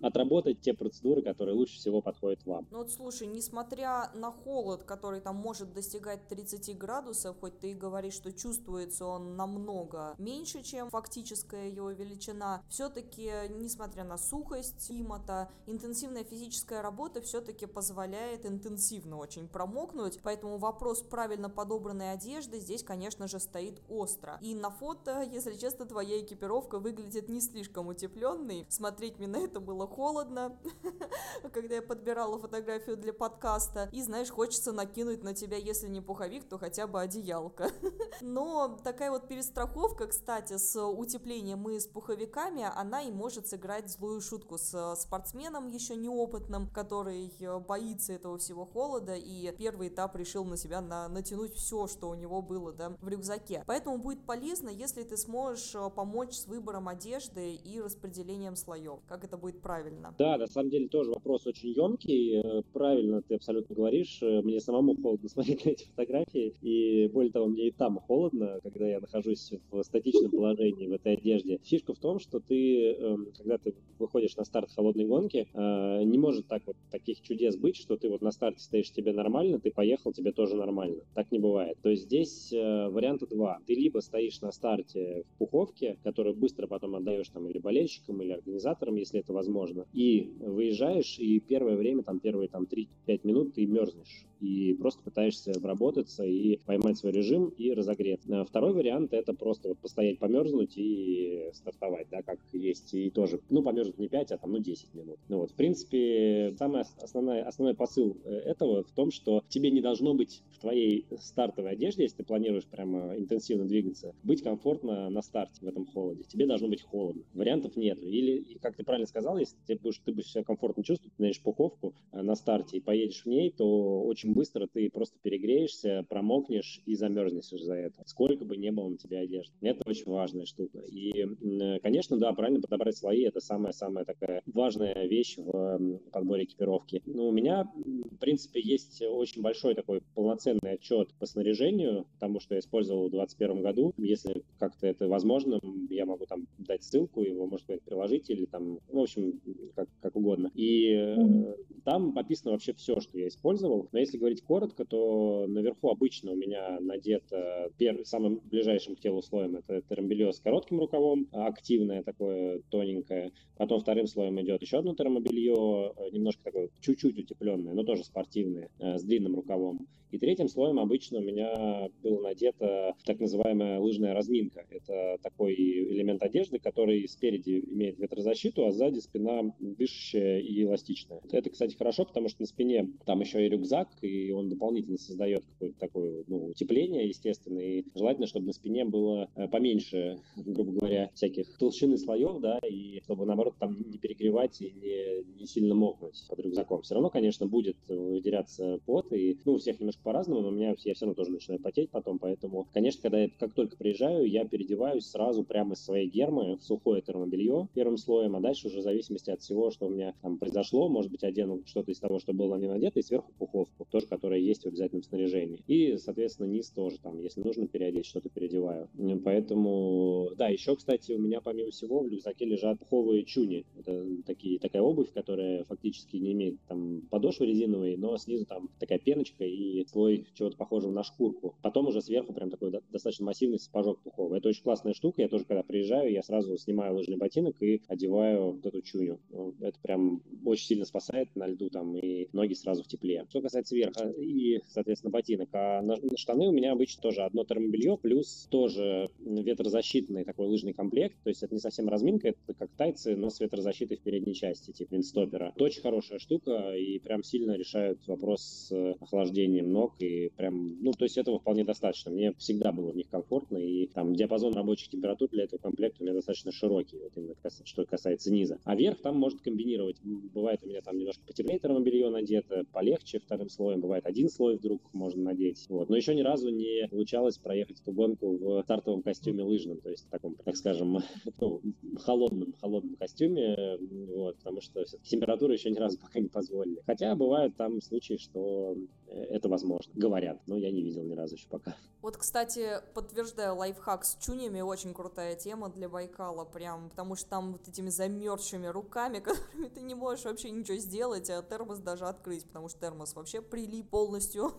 Отработать те процедуры, которые лучше всего подходят вам. Слушай, несмотря на холод, который там может достигать 30 градусов, хоть ты и говоришь, что чувствуется он намного меньше, чем фактическая его величина, все-таки, несмотря на сухость климата, интенсивная физическая работа все-таки позволяет интенсивно очень промокнуть, поэтому вопрос правильно подобранной одежды здесь, конечно же, стоит остро. И на фото, если честно, твоя экипировка выглядит не слишком утепленной, смотреть мне на это было холодно, когда я подбирала фотографию для подкаста, и, знаешь, хочется накинуть на тебя, если не пуховик, то хотя бы одеялка. Но такая вот перестраховка, кстати, с утеплением и с пуховиками, она и может сыграть злую шутку с спортсменом еще неопытным, который боится этого всего холода и первый этап решил на себя натянуть все, что у него было, да, в рюкзаке. Поэтому будет полезно, если ты сможешь помочь с выбором одежды и распределением слоев. Как это будет правильно? Да, на самом деле тоже вопрос очень емкий. Правильно ты абсолютно говоришь. Мне самому холодно смотреть на эти фотографии. И более того, мне и там холодно, когда я нахожусь в статичном положении в этой одежде. Фишка в том, что ты, когда ты выходишь на старт холодной гонки, не может так вот таких чудес быть, что ты вот на старте стоишь, тебе нормально, ты поехал, тебе тоже нормально. Так не бывает. То есть здесь варианта 2. Ты либо стоишь на старте в пуховке, которую быстро потом отдаешь там или болельщикам, или организаторам, если это возможно, и выезжаешь, и первое время, там первые 3-5 минут ты мерзнешь и просто пытаешься обработаться и поймать поймать свой режим и разогреться. Второй вариант — это просто вот постоять, померзнуть и стартовать, да, как есть. И тоже, ну, померзнуть не 5, а там, ну, 10 минут. Ну, вот, в принципе, самый основной посыл этого в том, что тебе не должно быть в твоей стартовой одежде, если ты планируешь прямо интенсивно двигаться, быть комфортно на старте в этом холоде. Тебе должно быть холодно. Вариантов нет. Или, как ты правильно сказал, если ты будешь себя комфортно чувствовать, ты найдешь пуховку на старте и поедешь в ней, то очень быстро ты просто перегреешься, промокнешь и замерзнешь за это. Сколько бы ни было на тебе одежды. Это очень важная штука. И, конечно, да, правильно подобрать слои — это самая-самая такая важная вещь в подборе экипировки. Но у меня, в принципе, есть очень большой такой полноценный отчет по снаряжению, потому что я использовал в 2021 году. Если как-то это возможно, я могу там дать ссылку, его, может быть, приложить или там, в общем, как угодно. И там описано вообще все, что я использовал. Но если говорить коротко, то наверху обычно у меня надет самым ближайшим к телу слоем это термобелье с коротким рукавом, активное такое, тоненькое. Потом вторым слоем идет еще одно термобелье, немножко такое, чуть-чуть утепленное, но тоже спортивное, с длинным рукавом. И третьим слоем обычно у меня была надета так называемая лыжная разминка. Это такой элемент одежды, который спереди имеет ветрозащиту, а сзади спина дышащая и эластичная. Это, кстати, хорошо, потому что на спине там еще и рюкзак, и он дополнительно создает какое-то такое, ну, утепление, естественно, и желательно, чтобы на спине было поменьше, грубо говоря, всяких толщины слоев, да, и чтобы, наоборот, там не перегревать и не сильно мокнуть под рюкзаком. Все равно, конечно, будет выделяться пот, и, ну, у всех немножко по-разному, но у меня, я все равно тоже начинаю потеть потом, поэтому, конечно, когда я как только приезжаю, я переодеваюсь сразу прямо из своей гермы в сухое термобелье первым слоем, а дальше уже в зависимости от всего, что у меня там произошло, может быть, одену что-то из того, что было на мне надето, и сверху пуховку, тоже, которая есть в обязательном снаряжении. И, соответственно, низ тоже там, если нужно переодеть, что-то переодеваю. Поэтому, да, еще, кстати, у меня, помимо всего, в рюкзаке лежат пуховые чуни. Это такая обувь, которая фактически не имеет там подошвы резиновой, но снизу там такая пеночка и слой чего-то похожего на шкурку. Потом уже сверху прям такой достаточно массивный сапожок пуховый. Это очень классная штука. Я тоже, когда приезжаю, я сразу снимаю лыжный ботинок и одеваю вот эту чуню. Это прям очень сильно спасает на льду там, и ноги сразу в тепле. Что касается верха и, соответственно, ботинок. А на штаны у меня обычно тоже одно термобелье, плюс тоже ветрозащитный такой лыжный комплект. То есть это не совсем разминка, это как тайцы, но с ветрозащитой в передней части, типа виндстопера. Это очень хорошая штука и прям сильно решают вопрос с охлаждением ног. И прям, ну, то есть этого вполне достаточно. Мне всегда было в них комфортно. И там диапазон рабочих температур для этого комплекта у меня достаточно широкий, вот именно что касается низа. А верх там может комбинировать. Бывает у меня там немножко потеплее термобелье надето, полегче вторым слоем. Бывает один слой вдруг можно надеть. Вот. Но еще ни разу не получалось проехать эту гонку в стартовом костюме лыжном, то есть в таком, так скажем, холодном костюме, вот, потому что температуры еще ни разу пока не позволили. Хотя бывают там случаи, что это возможно, говорят, но я не видел ни разу еще пока. Вот, кстати, подтверждаю, лайфхак с чунями очень крутая тема для Байкала, прям, потому что там вот этими замерзшими руками, которыми ты не можешь вообще ничего сделать, а термос даже открыть, потому что термос вообще прилип полностью,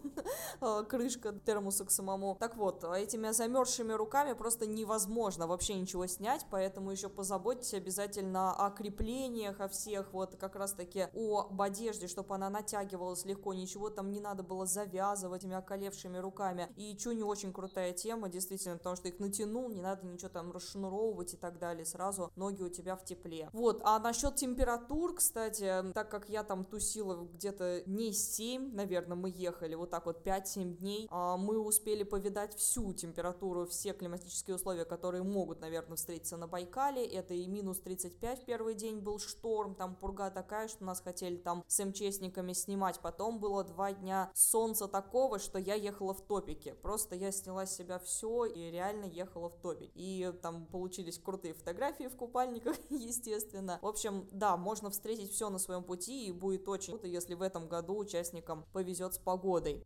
крышка термоса к самому. Так вот, этими замерзшими руками просто невозможно вообще ничего снять, поэтому еще позаботьтесь обязательно о креплениях, о всех, вот как раз таки об одежде, чтобы она натягивалась легко, ничего там не надо было завязывать этими околевшими руками. И чуни очень крутая тема, действительно, потому что их натянул, не надо ничего там расшнуровывать и так далее, сразу ноги у тебя в тепле. Вот, а насчет температур, кстати, так как я там тусила где-то дней 7, наверное, мы ехали, вот так вот 5-7 дней, мы успели повидать всю температуру, все климатические условия, которые могут, наверное, встретиться на Байкале. Это и минус 35 первый день был, шторм, там пурга такая, что нас хотели там с МЧСниками снимать. Потом было 2 дня солнца такого, что я ехала в топике. Просто я сняла с себя все и реально ехала в топик. И там получились крутые фотографии в купальниках, естественно. В общем, да, можно встретить все на своем пути, и будет очень круто, если в этом году участникам повезет с погодой.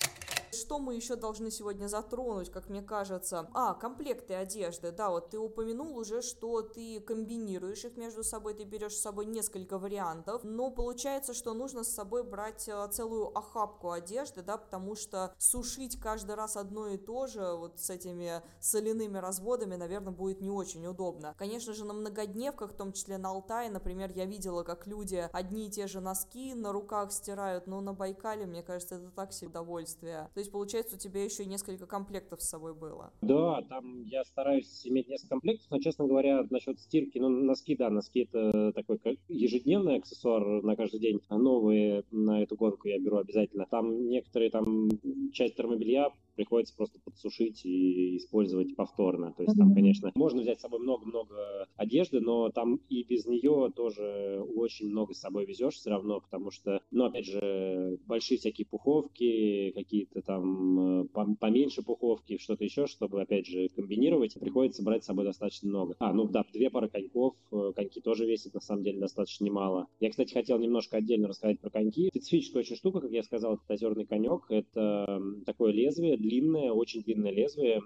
Что мы еще должны сегодня затронуть, как мне кажется? Комплекты одежды. Да, вот ты упомянул уже, что ты комбинируешь их между собой, ты берешь с собой несколько вариантов, но получается, что нужно с собой брать целую охапку одежды, да, потому что сушить каждый раз одно и то же вот с этими соляными разводами, наверное, будет не очень удобно. Конечно же, на многодневках, в том числе на Алтае, например, я видела, как люди одни и те же носки на руках стирают, но на Байкале, мне кажется, это так себе удовольствие. То есть есть, получается, у тебя еще несколько комплектов с собой было. Да, там я стараюсь иметь несколько комплектов, но, честно говоря, насчет стирки, ну, носки, да, носки это такой ежедневный аксессуар на каждый день, а новые на эту гонку я беру обязательно. Там некоторые, там, часть термобелья приходится просто подсушить и использовать повторно. То есть там, конечно, можно взять с собой много-много одежды, но там и без нее тоже очень много с собой везешь все равно, потому что, ну, опять же, большие всякие пуховки, какие-то там поменьше пуховки, что-то еще, чтобы, опять же, комбинировать, приходится брать с собой достаточно много. А, ну да, 2 пары коньков, коньки тоже весят, на самом деле, достаточно немало. Я, кстати, хотел немножко отдельно рассказать про коньки. Специфическая очень штука, как я сказал, это озерный конек, это такое лезвие, длинное, очень длинное лезвие,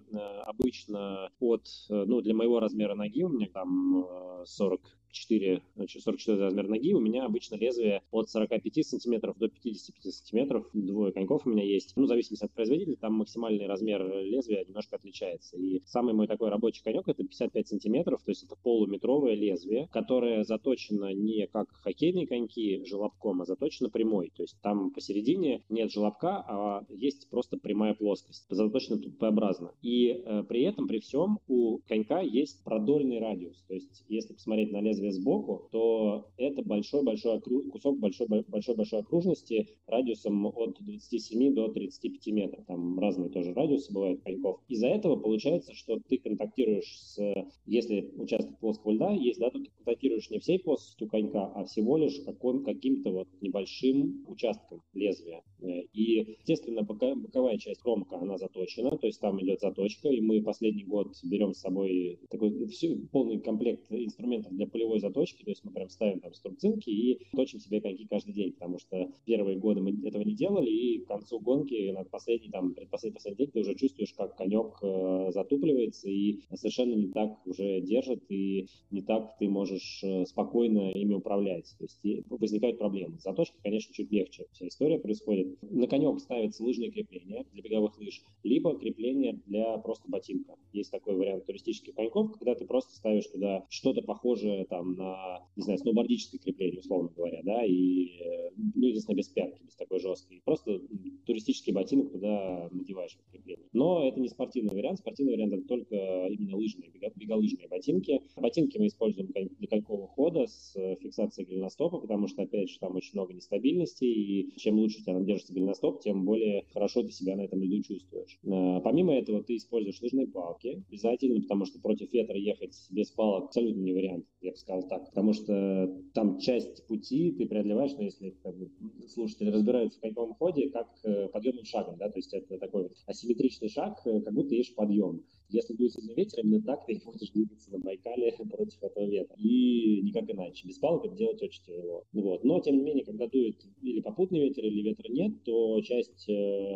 обычно от, ну, для моего размера ноги, у меня там 44 размер ноги, у меня обычно лезвие от 45 сантиметров до 55 сантиметров, 2 коньков у меня есть. Ну, в зависимости от производителя, там максимальный размер лезвия немножко отличается. И самый мой такой рабочий конек — это 55 сантиметров, то есть это полуметровое лезвие, которое заточено не как хоккейные коньки желобком, а заточено прямой. То есть там посередине нет желобка, а есть просто прямая плоскость, заточено тут П-образно. И при этом, при всем, у конька есть продольный радиус. То есть если посмотреть на лезвие сбоку, то это большой-большой кусок большой-большой окружности радиусом от 27 до 35 метров. Там разные тоже радиусы бывают коньков. Из-за этого получается, что ты контактируешь с... Если участок плоского льда есть, да, то ты контактируешь не всей плоскостью конька, а всего лишь каким-то вот небольшим участком лезвия. И, естественно, боковая часть, кромка, она заточена, то есть там идет заточка, и мы последний год берем с собой такой полный комплект инструментов для полевой заточки, то есть мы прям ставим там струбцинки и точим себе коньки каждый день, потому что первые годы мы этого не делали, и к концу гонки на последний, там, предпоследний день ты уже чувствуешь, как конек затупливается и совершенно не так уже держит, и не так ты можешь спокойно ими управлять, то есть возникают проблемы. Заточка, конечно, чуть легче вся история происходит. На конек ставятся лыжные крепления для беговых лыж, либо крепления для просто ботинка. Есть такой вариант туристических коньков, когда ты просто ставишь туда что-то похожее там на, не знаю, сноубордическое крепление, условно говоря, да, и, ну, единственное, без пятки, без такой жесткой. Просто туристический ботинок туда надеваешь в крепление. Но это не спортивный вариант. Спортивный вариант — это только именно лыжные, беголыжные ботинки. Ботинки мы используем для конькового хода с фиксацией голеностопа, потому что, опять же, там очень много нестабильности, и чем лучше у тебя держится голеностоп, тем более хорошо ты себя на этом льду чувствуешь. Помимо этого, ты используешь лыжные палки обязательно, потому что против ветра ехать без палок абсолютно не вариант, я бы сказал так, потому что там часть пути ты преодолеваешь, но если, как бы, слушатели разбираются в коньковом ходе, как подъемным шагом, да, то есть это такой вот асимметричный шаг, как будто едешь подъем. Если дует сильный ветер, именно так ты будешь двигаться на Байкале против этого ветра. И никак иначе. Без палок это делать очень тяжело. Вот. Но, тем не менее, когда дует или попутный ветер, или ветра нет, то часть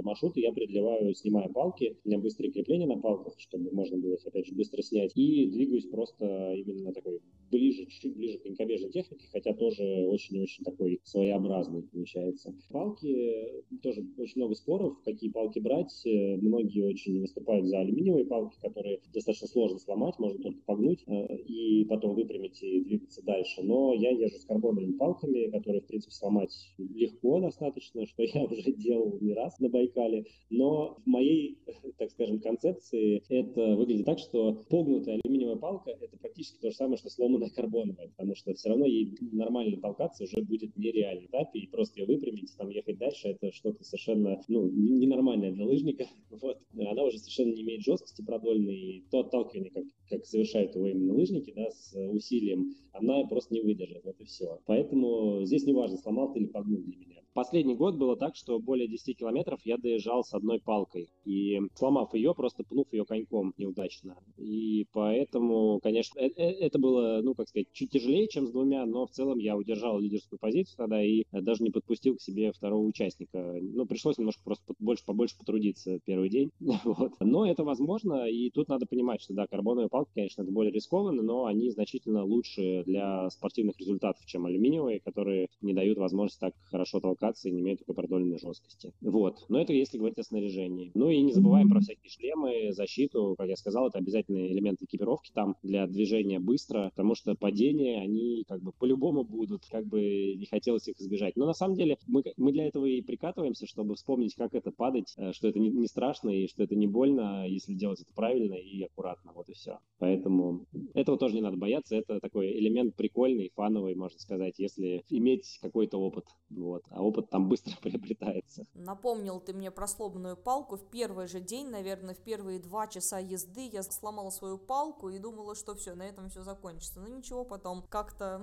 маршрута я преодолеваю, снимая палки. У меня быстрые крепления на палках, чтобы можно было их, опять же, быстро снять. И двигаюсь просто именно такой ближе, чуть-чуть ближе к конькобежной технике, хотя тоже очень-очень такой своеобразный получается. Палки, тоже очень много споров, какие палки брать. Многие очень выступают за алюминиевые палки, которые достаточно сложно сломать, можно только погнуть и потом выпрямить и двигаться дальше. Но я езжу с карбоновыми палками, которые, в принципе, сломать легко достаточно, что я уже делал не раз на Байкале. Но в моей, так скажем, концепции это выглядит так, что погнутая алюминиевая палка — это практически то же самое, что сломанная карбоновая, потому что все равно ей нормально толкаться уже будет нереально, да, и просто ее выпрямить, там ехать дальше — это что-то совершенно, ну, ненормальное для лыжника. Вот. Она уже совершенно не имеет жесткости продольной, и то отталкивание, как совершают его именно лыжники, да, с усилием, она просто не выдержит, вот и все. Поэтому здесь не важно, сломал ты или погнул для меня. Последний год было так, что более 10 километров я доезжал с одной палкой, и, сломав ее, просто пнув ее коньком неудачно. И поэтому, конечно, это было, ну, как сказать, чуть тяжелее, чем с двумя, но в целом я удержал лидерскую позицию тогда и даже не подпустил к себе второго участника. Ну, пришлось немножко просто побольше потрудиться первый день. Вот. Но это возможно, и тут надо понимать, что, да, карбоновые палки, конечно, это более рискованно, но они значительно лучше для спортивных результатов, чем алюминиевые, которые не дают возможности так хорошо толкаться модификации не имеют такой продольной жесткости. Вот. Но это если говорить о снаряжении. Ну и не забываем про всякие шлемы, защиту. Как я сказал, это обязательные элементы экипировки там для движения быстро, потому что падения, они как бы по-любому будут, как бы не хотелось их избежать. Но на самом деле мы для этого и прикатываемся, чтобы вспомнить, как это падать, что это не страшно и что это не больно, если делать это правильно и аккуратно. Вот и все. Поэтому этого тоже не надо бояться. Это такой элемент прикольный, фановый, можно сказать, если иметь какой-то опыт. Вот. А опыт там быстро приобретается. Напомнил ты мне про сломанную палку. В первый же день, наверное, в первые 2 часа езды я сломала свою палку и думала, что все, на этом все закончится. Но ничего, потом как-то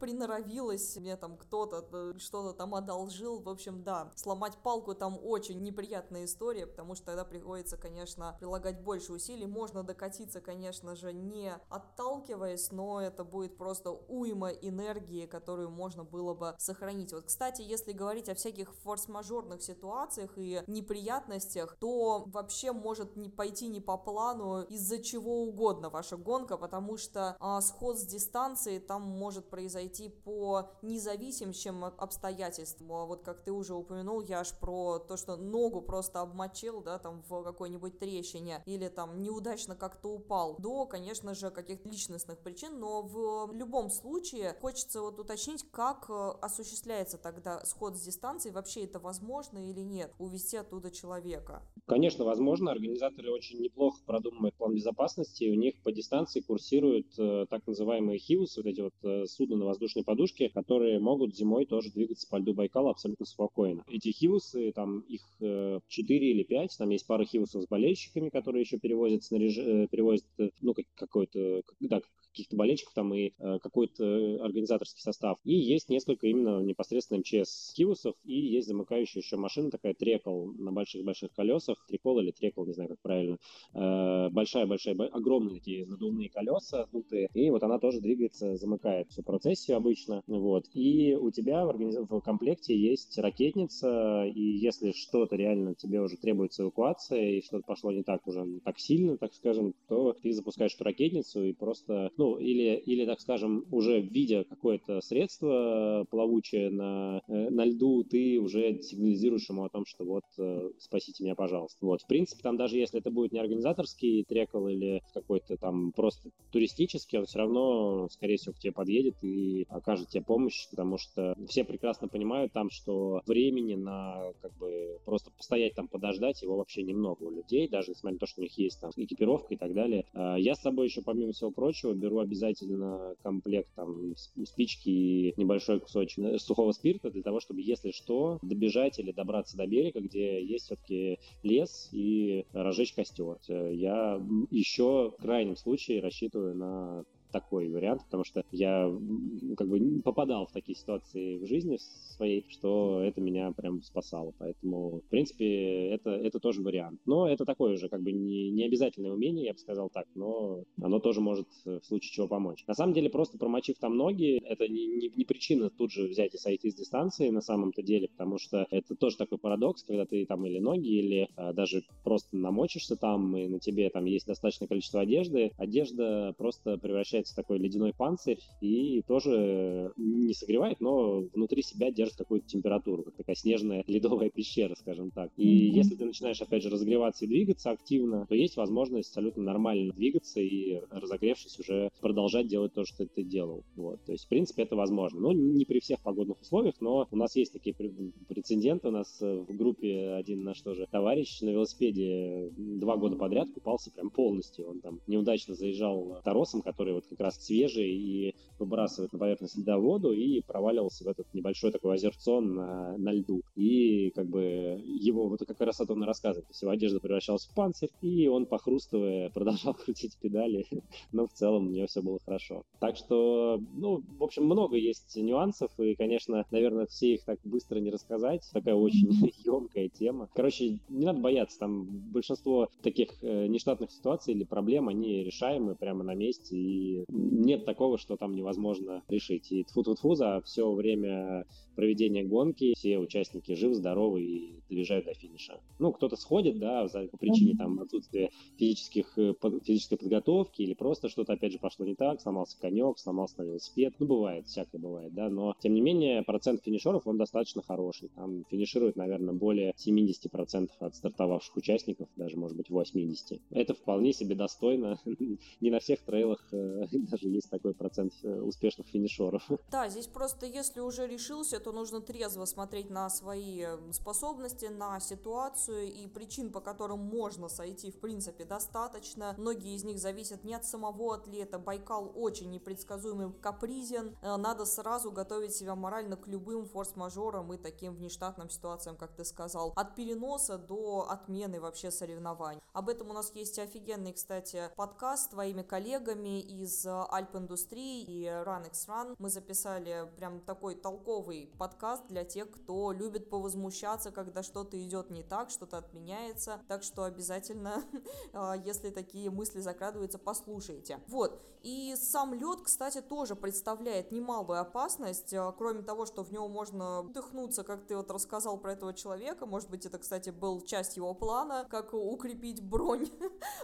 приноровилась. Мне там кто-то что-то там одолжил. В общем, да, сломать палку там очень неприятная история, потому что тогда приходится, конечно, прилагать больше усилий. Можно докатиться, конечно же, не отталкиваясь, но это будет просто уйма энергии, которую можно было бы сохранить. Вот, кстати, если говорить о всяких форс-мажорных ситуациях и неприятностях, то вообще может не пойти не по плану из-за чего угодно ваша гонка, потому что сход с дистанции там может произойти по независимым обстоятельствам. Вот как ты уже упомянул, я аж про то, что ногу просто обмочил, да, там в какой-нибудь трещине, или там неудачно как-то упал, до, конечно же, каких-то личностных причин, но в любом случае хочется вот уточнить, как осуществляется тогда сход с дистанции, вообще это возможно или нет, увезти оттуда человека? Конечно, возможно, организаторы очень неплохо продумывают план безопасности, у них по дистанции курсируют так называемые хиус, вот эти вот судна на воздушной подушке, которые могут зимой тоже двигаться по льду Байкала абсолютно спокойно. Эти хиусы, там их 4 или 5, там есть пара хиусов с болельщиками, которые еще перевозят перевозят, ну, какой-то, да, каких-то болельщиков там и какой-то организаторский состав. И есть несколько именно непосредственно МЧС хиусов, и есть замыкающая еще машина такая, трекол на больших-больших колесах, трикол или трекол, не знаю, как правильно, большая-большая, огромные такие надувные колеса, дутые, и вот она тоже двигается, замыкает всю процессию обычно, вот. И у тебя в комплекте есть ракетница, и если что-то реально тебе уже требуется эвакуация, и что-то пошло не так уже, так сильно, так скажем, то ты запускаешь эту ракетницу и просто, ну, или так скажем, уже видя какое-то средство плавучее на льду, ты уже сигнализируешь ему о том, что вот, спасите меня, пожалуйста. Вот, в принципе, там даже если это будет не организаторский трекол или какой-то там просто туристический, он все равно, скорее всего, к тебе подъедет и окажет тебе помощь, потому что все прекрасно понимают там, что времени на, как бы, просто постоять там, подождать, его вообще немного у людей, даже несмотря на то, что у них есть там экипировка и так далее. Я с собой еще, помимо всего прочего, беру обязательно комплект там спички и небольшой кусочек сухого спирта для того, чтобы, если что, добежать или добраться до берега, где есть все-таки лес, и разжечь костер. Я еще в крайнем случае рассчитываю на такой вариант, потому что я как бы попадал в такие ситуации в жизни своей, что это меня прям спасало, поэтому, в принципе, это тоже вариант, но это такое же как бы не обязательное умение, я бы сказал так, но оно тоже может в случае чего помочь. На самом деле, просто промочив там ноги, это не причина тут же взять и сойти с дистанции на самом-то деле, потому что это тоже такой парадокс, когда ты там или ноги, или даже просто намочишься там, и на тебе там есть достаточное количество одежды, одежда просто превращается такой ледяной панцирь и тоже не согревает, но внутри себя держит какую-то температуру, как такая снежная ледовая пещера, скажем так. И если ты начинаешь, опять же, разогреваться и двигаться активно, то есть возможность абсолютно нормально двигаться и, разогревшись, уже продолжать делать то, что ты делал. Вот. То есть, в принципе, это возможно. Но не при всех погодных условиях, но у нас есть такие прецеденты. У нас в группе один наш тоже товарищ на велосипеде 2 года подряд купался прям полностью. Он там неудачно заезжал торосом, который вот как раз свежий, и выбрасывает на поверхность льда воду, и проваливался в этот небольшой такой озерцо на льду. И как бы его, вот как раз Антон рассказывает, то есть его одежда превращалась в панцирь, и он, похрустывая, продолжал крутить педали, но в целом у него все было хорошо. Так что, ну, в общем, много есть нюансов, и, конечно, наверное, все их так быстро не рассказать, такая очень емкая тема. Короче, не надо бояться, там большинство таких нештатных ситуаций или проблем, они решаемы прямо на месте, и и нет такого, что там невозможно решить. И тфу-тфу-тфу за все время проведения гонки все участники живы, здоровы и доезжают до финиша. Ну, кто-то сходит, да, по причине там отсутствия физической подготовки или просто что-то, опять же, пошло не так, сломался конек, сломался велосипед. Ну, бывает, всякое бывает, да, но, тем не менее, процент финишеров, он достаточно хороший. Там финиширует, наверное, более 70% от стартовавших участников, даже, может быть, 80%. Это вполне себе достойно. Не на всех трейлах даже есть такой процент успешных финишеров. Да, здесь просто, если уже решился, то нужно трезво смотреть на свои способности, на ситуацию, и причин, по которым можно сойти, в принципе, достаточно. Многие из них зависят не от самого атлета. Байкал очень непредсказуемый, капризен. Надо сразу готовить себя морально к любым форс-мажорам и таким внештатным ситуациям, как ты сказал. От переноса до отмены вообще соревнований. Об этом у нас есть офигенный, кстати, подкаст с твоими коллегами из Альп-индустрии и Run X Run. Мы записали прям такой толковый подкаст для тех, кто любит повозмущаться, когда что-то идет не так, что-то отменяется. Так что обязательно, если такие мысли закрадываются, послушайте. Вот. И сам лед, кстати, тоже представляет немалую опасность. Кроме того, что в него можно вдохнуться, как ты вот рассказал про этого человека. Может быть, это, кстати, был часть его плана, как укрепить бронь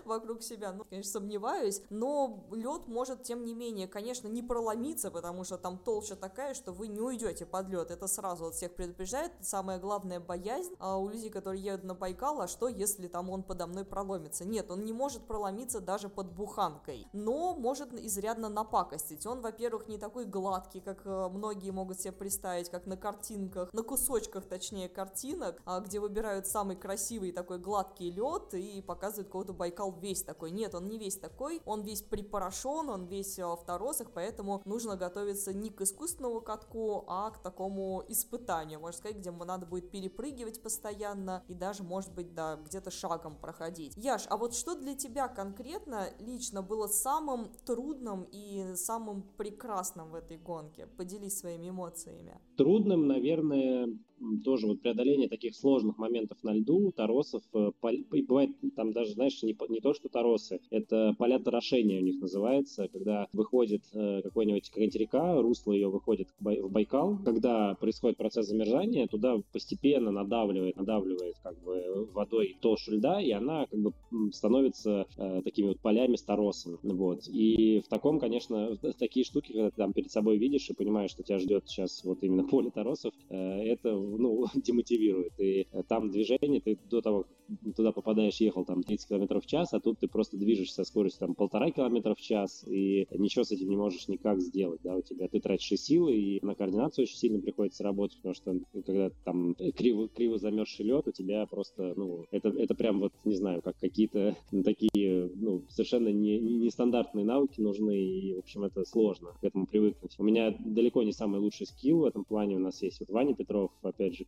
вокруг себя. Ну, конечно, сомневаюсь. Но лед может, тем не менее, конечно, не проломиться, потому что там толща такая, что вы не уйдете под лед. Это сразу от всех предупреждает. Самая главная боязнь у людей, которые едут на Байкал: а что, если там он подо мной проломится? Нет, он не может проломиться даже под буханкой, но может изрядно напакостить. Он, во-первых, не такой гладкий, как многие могут себе представить, как на картинках, на кусочках, точнее, картинок, где выбирают самый красивый такой гладкий лед и показывают кого-то Байкал весь такой. Нет, он не весь такой, он весь припорошен, он весь в торосах, поэтому нужно готовиться не к искусственному катку, а к такому испытанию, можно сказать, где надо будет перепрыгивать постоянно и даже, может быть, да, где-то шагом проходить. Яш, а вот что для тебя конкретно лично было самым трудным и самым прекрасным в этой гонке? Поделись своими эмоциями. Трудным, наверное, тоже вот преодоление таких сложных моментов на льду, торосов. Бывает там даже, знаешь, не то, что торосы, это поля торошения у них называется, когда выходит какая-нибудь река, русло ее выходит в Байкал. Когда происходит процесс замерзания, туда постепенно надавливает как бы водой толщу льда, и она как бы становится такими вот полями с торосом. Вот. И в таком, конечно, такие штуки, когда ты там перед собой видишь и понимаешь, что тебя ждет сейчас вот именно поле торосов, это, ну, демотивирует. И там движение, ты до того, как туда попадаешь, ехал там 30 км в час, а тут ты просто движешься со скоростью там 1,5 км в час, и ничего с этим не можешь никак сделать, да, у тебя. Ты тратишь и силы, и на координацию очень сильно приходится работать, потому что когда там криво замерзший лед, у тебя просто, ну, это прям вот, не знаю, как какие-то такие, ну, совершенно нестандартные навыки нужны, и, в общем, это сложно к этому привыкнуть. У меня далеко не самый лучший скилл в этом плане, у нас есть вот Ваня Петров, опять же,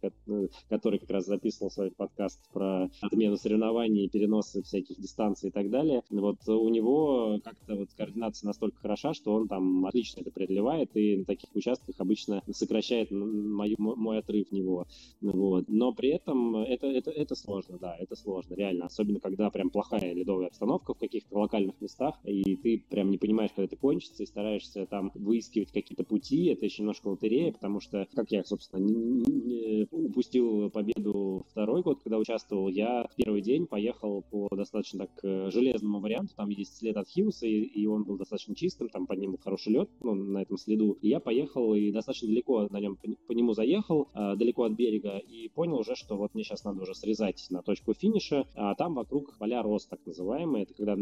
который как раз записывал свой подкаст про отмену соревнований, переносы всяких дистанций и так далее. Вот у него как-то вот координация настолько хороша, что он там отлично это преодолевает, и на таких участках обычно сокращает мой отрыв в него. Вот. Но при этом это сложно, да, это сложно, реально. Особенно, когда прям плохая ледовая обстановка в каких-то локальных местах, и ты прям не понимаешь, когда это кончится, и стараешься там выискивать какие-то пути. Это еще немножко лотерея, потому что, как я, собственно, упустил победу второй год, когда участвовал, я в первый день поехал по достаточно так железному варианту, там есть след от Хьюса, и он был достаточно чистым, там под ним был хороший лед, ну, на этом следу. И я поехал и достаточно далеко на нем по нему заехал, далеко от берега, и понял уже, что вот мне сейчас надо уже срезать на точку финиша, а там вокруг поля роз, так называемые, это когда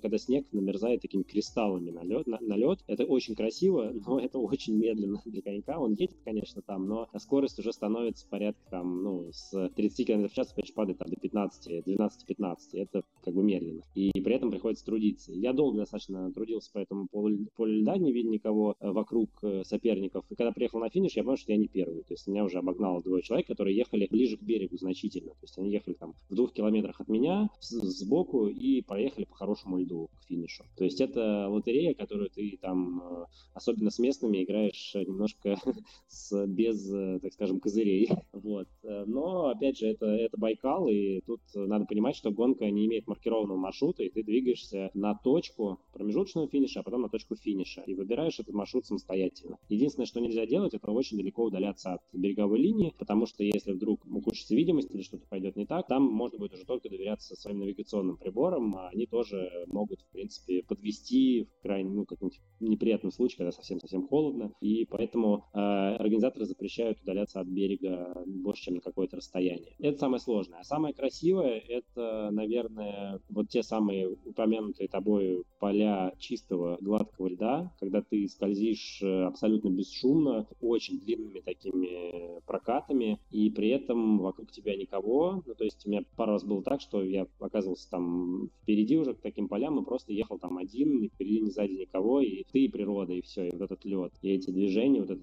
когда снег намерзает такими кристаллами на лед. Это очень красиво, но это очень медленно для конька, он едет, конечно, там, но скорость уже становится порядка там, ну, с 30 км в час, опять же, падает там до 15, 12-15, это как бы медленно, и при этом приходится трудиться. Я долго достаточно трудился по этому полю льда, не видя никого вокруг соперников, и когда приехал на финиш, я понял, что я не первый, то есть меня уже обогнало двое человек, которые ехали ближе к берегу значительно, то есть они ехали там в 2 километрах от меня, сбоку, и проехали по хорошему льду к финишу. То есть это лотерея, которую ты там, особенно с местными, играешь немножко без, так скажем, козырей, вот. Но, опять же, это Байкал, и и тут надо понимать, что гонка не имеет маркированного маршрута, и ты двигаешься на точку промежуточного финиша, а потом на точку финиша, и выбираешь этот маршрут самостоятельно. Единственное, что нельзя делать, это очень далеко удаляться от береговой линии, потому что если вдруг ухудшится видимость или что-то пойдет не так, там можно будет уже только доверяться своим навигационным приборам, а они тоже могут, в принципе, подвести в крайне, каком-нибудь неприятном случае, когда совсем-совсем холодно, и поэтому организаторы запрещают удаляться от берега больше, чем на какое-то расстояние. Это самое сложное. А самое красивое — это, наверное, вот те самые упомянутые тобой поля чистого гладкого льда, когда ты скользишь абсолютно бесшумно, очень длинными такими прокатами, и при этом вокруг тебя никого. То есть у меня пару раз было так, что я оказывался там впереди уже к таким полям и просто ехал там один, ни впереди, ни сзади никого, и ты, и природа, и все, и вот этот лед, и эти движения, вот это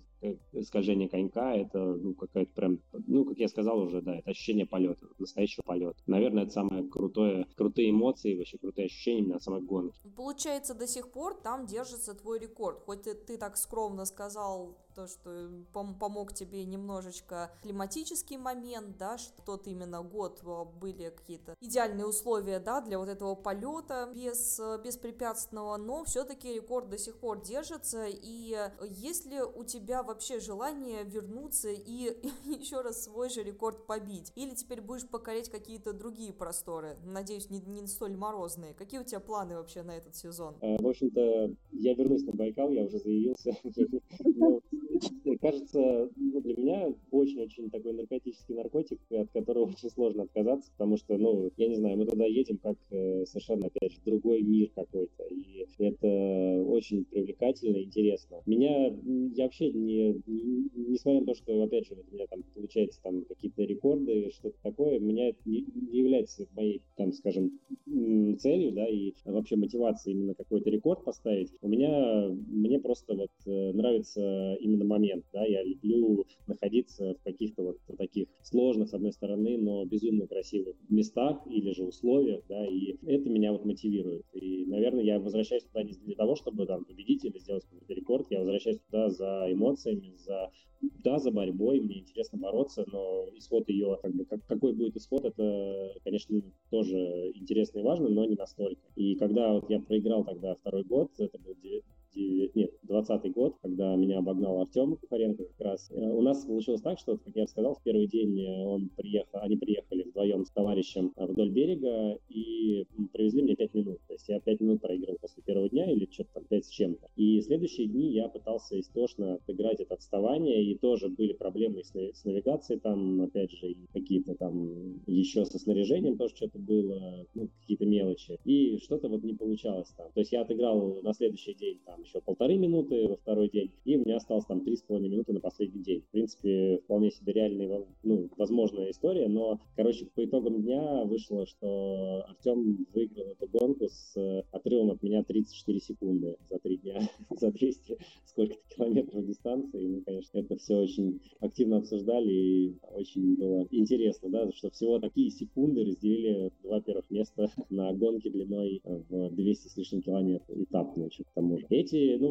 скольжение конька, это какая-то прям, как я сказал уже, да, это ощущение полета, настоящего полета. Наверное, это самое крутое, крутые эмоции, вообще крутые ощущения именно самой гонки. Получается, до сих пор там держится твой рекорд, хоть ты так скромно сказал, то, что помог тебе немножечко климатический момент, да, что тот именно год были какие-то идеальные условия, да, для вот этого полета беспрепятственного, но все-таки рекорд до сих пор держится, и есть ли у тебя вообще желание вернуться и еще раз свой же рекорд побить, или теперь будешь покорять какие-то другие просторы, надеюсь, не столь морозные? Какие у тебя планы вообще на этот сезон? В общем-то, я вернусь на Байкал, я уже заявился. Кажется, для меня очень-очень такой наркотический наркотик, от которого очень сложно отказаться, потому что, я не знаю, мы туда едем как совершенно, опять же, другой мир какой-то, и это очень привлекательно и интересно. Я вообще несмотря на то, что, опять же, у меня там получается там какие-то рекорды, что-то такое, у меня это не является моей, там, скажем, целью, да, и вообще мотивацией именно какой-то рекорд поставить. Мне просто вот нравится именно момент, да, я люблю находиться в каких-то вот таких сложных, с одной стороны, но безумно красивых местах или же условиях, да, и это меня вот мотивирует. И, наверное, я возвращаюсь туда не для того, чтобы там победить или сделать какой-то рекорд, я возвращаюсь туда за эмоциями, за борьбой, мне интересно бороться, но исход ее, какой будет исход, это, конечно, тоже интересно и важно, но не настолько. И когда вот я проиграл тогда второй год, это был 20-й год, когда меня обогнал Артём Кухаренко как раз. У нас получилось так, что, как я сказал, в первый день они приехали вдвоем с товарищем вдоль берега и привезли мне 5 минут. То есть я 5 минут проиграл после первого дня или что-то там 5 с чем-то. И следующие дни я пытался истошно отыграть это отставание, и тоже были проблемы с навигацией там, опять же, и какие-то там еще со снаряжением тоже что-то было, какие-то мелочи. И что-то вот не получалось там. То есть я отыграл на следующий день там еще 1,5 минуты во второй день, и у меня осталось там 3,5 минуты на последний день. В принципе, вполне себе реальная, возможная история, но, по итогам дня вышло, что Артем выиграл эту гонку с отрывом от меня 34 секунды за 3 дня, за 200 сколько-то километров дистанции. Мы, конечно, это все очень активно обсуждали, и очень было интересно, да, что всего такие секунды разделили два первых места на гонке длиной в 200 с лишним километров, этапные, еще к тому же.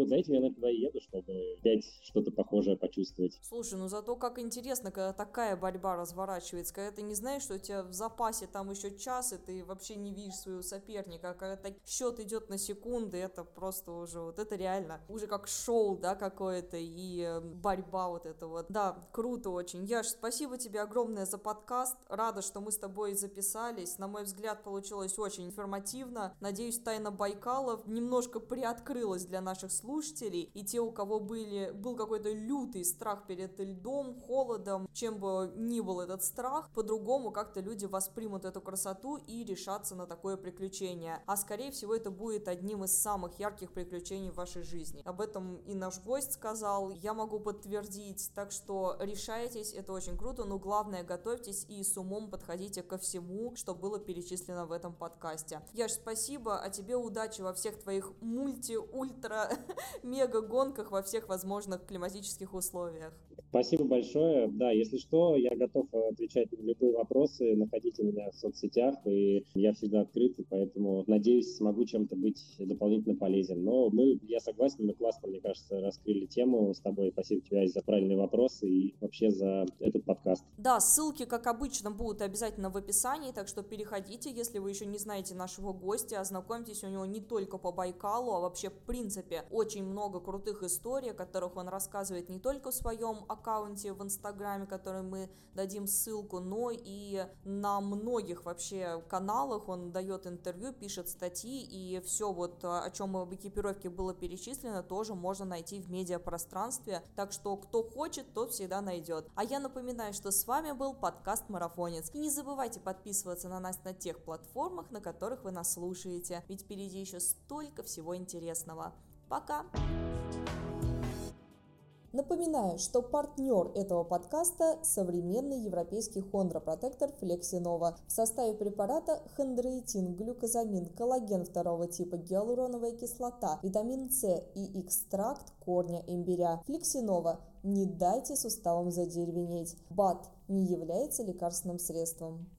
За этим я, наверное, туда и еду, чтобы опять что-то похожее почувствовать. Слушай, зато как интересно, когда такая борьба разворачивается, когда ты не знаешь, что у тебя в запасе там еще час, и ты вообще не видишь своего соперника, а когда счет идет на секунды, это просто уже, вот это реально, уже как шоу, да, какое-то, и борьба вот эта вот. Да, круто очень. Яш, спасибо тебе огромное за подкаст, рада, что мы с тобой записались, на мой взгляд, получилось очень информативно, надеюсь, тайна Байкалов немножко приоткрылась для наших слушателей, и те, у кого был какой-то лютый страх перед льдом, холодом, чем бы ни был этот страх, по-другому как-то люди воспримут эту красоту и решатся на такое приключение. А скорее всего это будет одним из самых ярких приключений в вашей жизни. Об этом и наш гость сказал, я могу подтвердить, так что решайтесь, это очень круто, но главное готовьтесь и с умом подходите ко всему, что было перечислено в этом подкасте. Яш, спасибо, а тебе удачи во всех твоих мега гонках во всех возможных климатических условиях. Спасибо большое. Да, если что, я готов отвечать на любые вопросы. Находите меня в соцсетях, и я всегда открыт, поэтому надеюсь, смогу чем-то быть дополнительно полезен. Но я я согласен, мы классно, мне кажется, раскрыли тему с тобой. Спасибо тебе, Ась, за правильные вопросы и вообще за этот подкаст. Да, ссылки, как обычно, будут обязательно в описании, так что переходите, если вы еще не знаете нашего гостя, ознакомьтесь, у него не только по Байкалу, а вообще, в принципе, очень много крутых историй, о которых он рассказывает не только в своем аккаунте в Инстаграме, который мы дадим ссылку, но и на многих вообще каналах он дает интервью, пишет статьи, и все вот, о чем в экипировке было перечислено, тоже можно найти в медиапространстве, так что кто хочет, тот всегда найдет. А я напоминаю, что с вами был подкаст «Марафонец». И не забывайте подписываться на нас на тех платформах, на которых вы нас слушаете, ведь впереди еще столько всего интересного. Пока! Напоминаю, что партнер этого подкаста – современный европейский хондропротектор Флексиново. В составе препарата хондроитин, глюкозамин, коллаген второго типа, гиалуроновая кислота, витамин С и экстракт корня имбиря. Флексиново. Не дайте суставам задеревенеть. БАД не является лекарственным средством.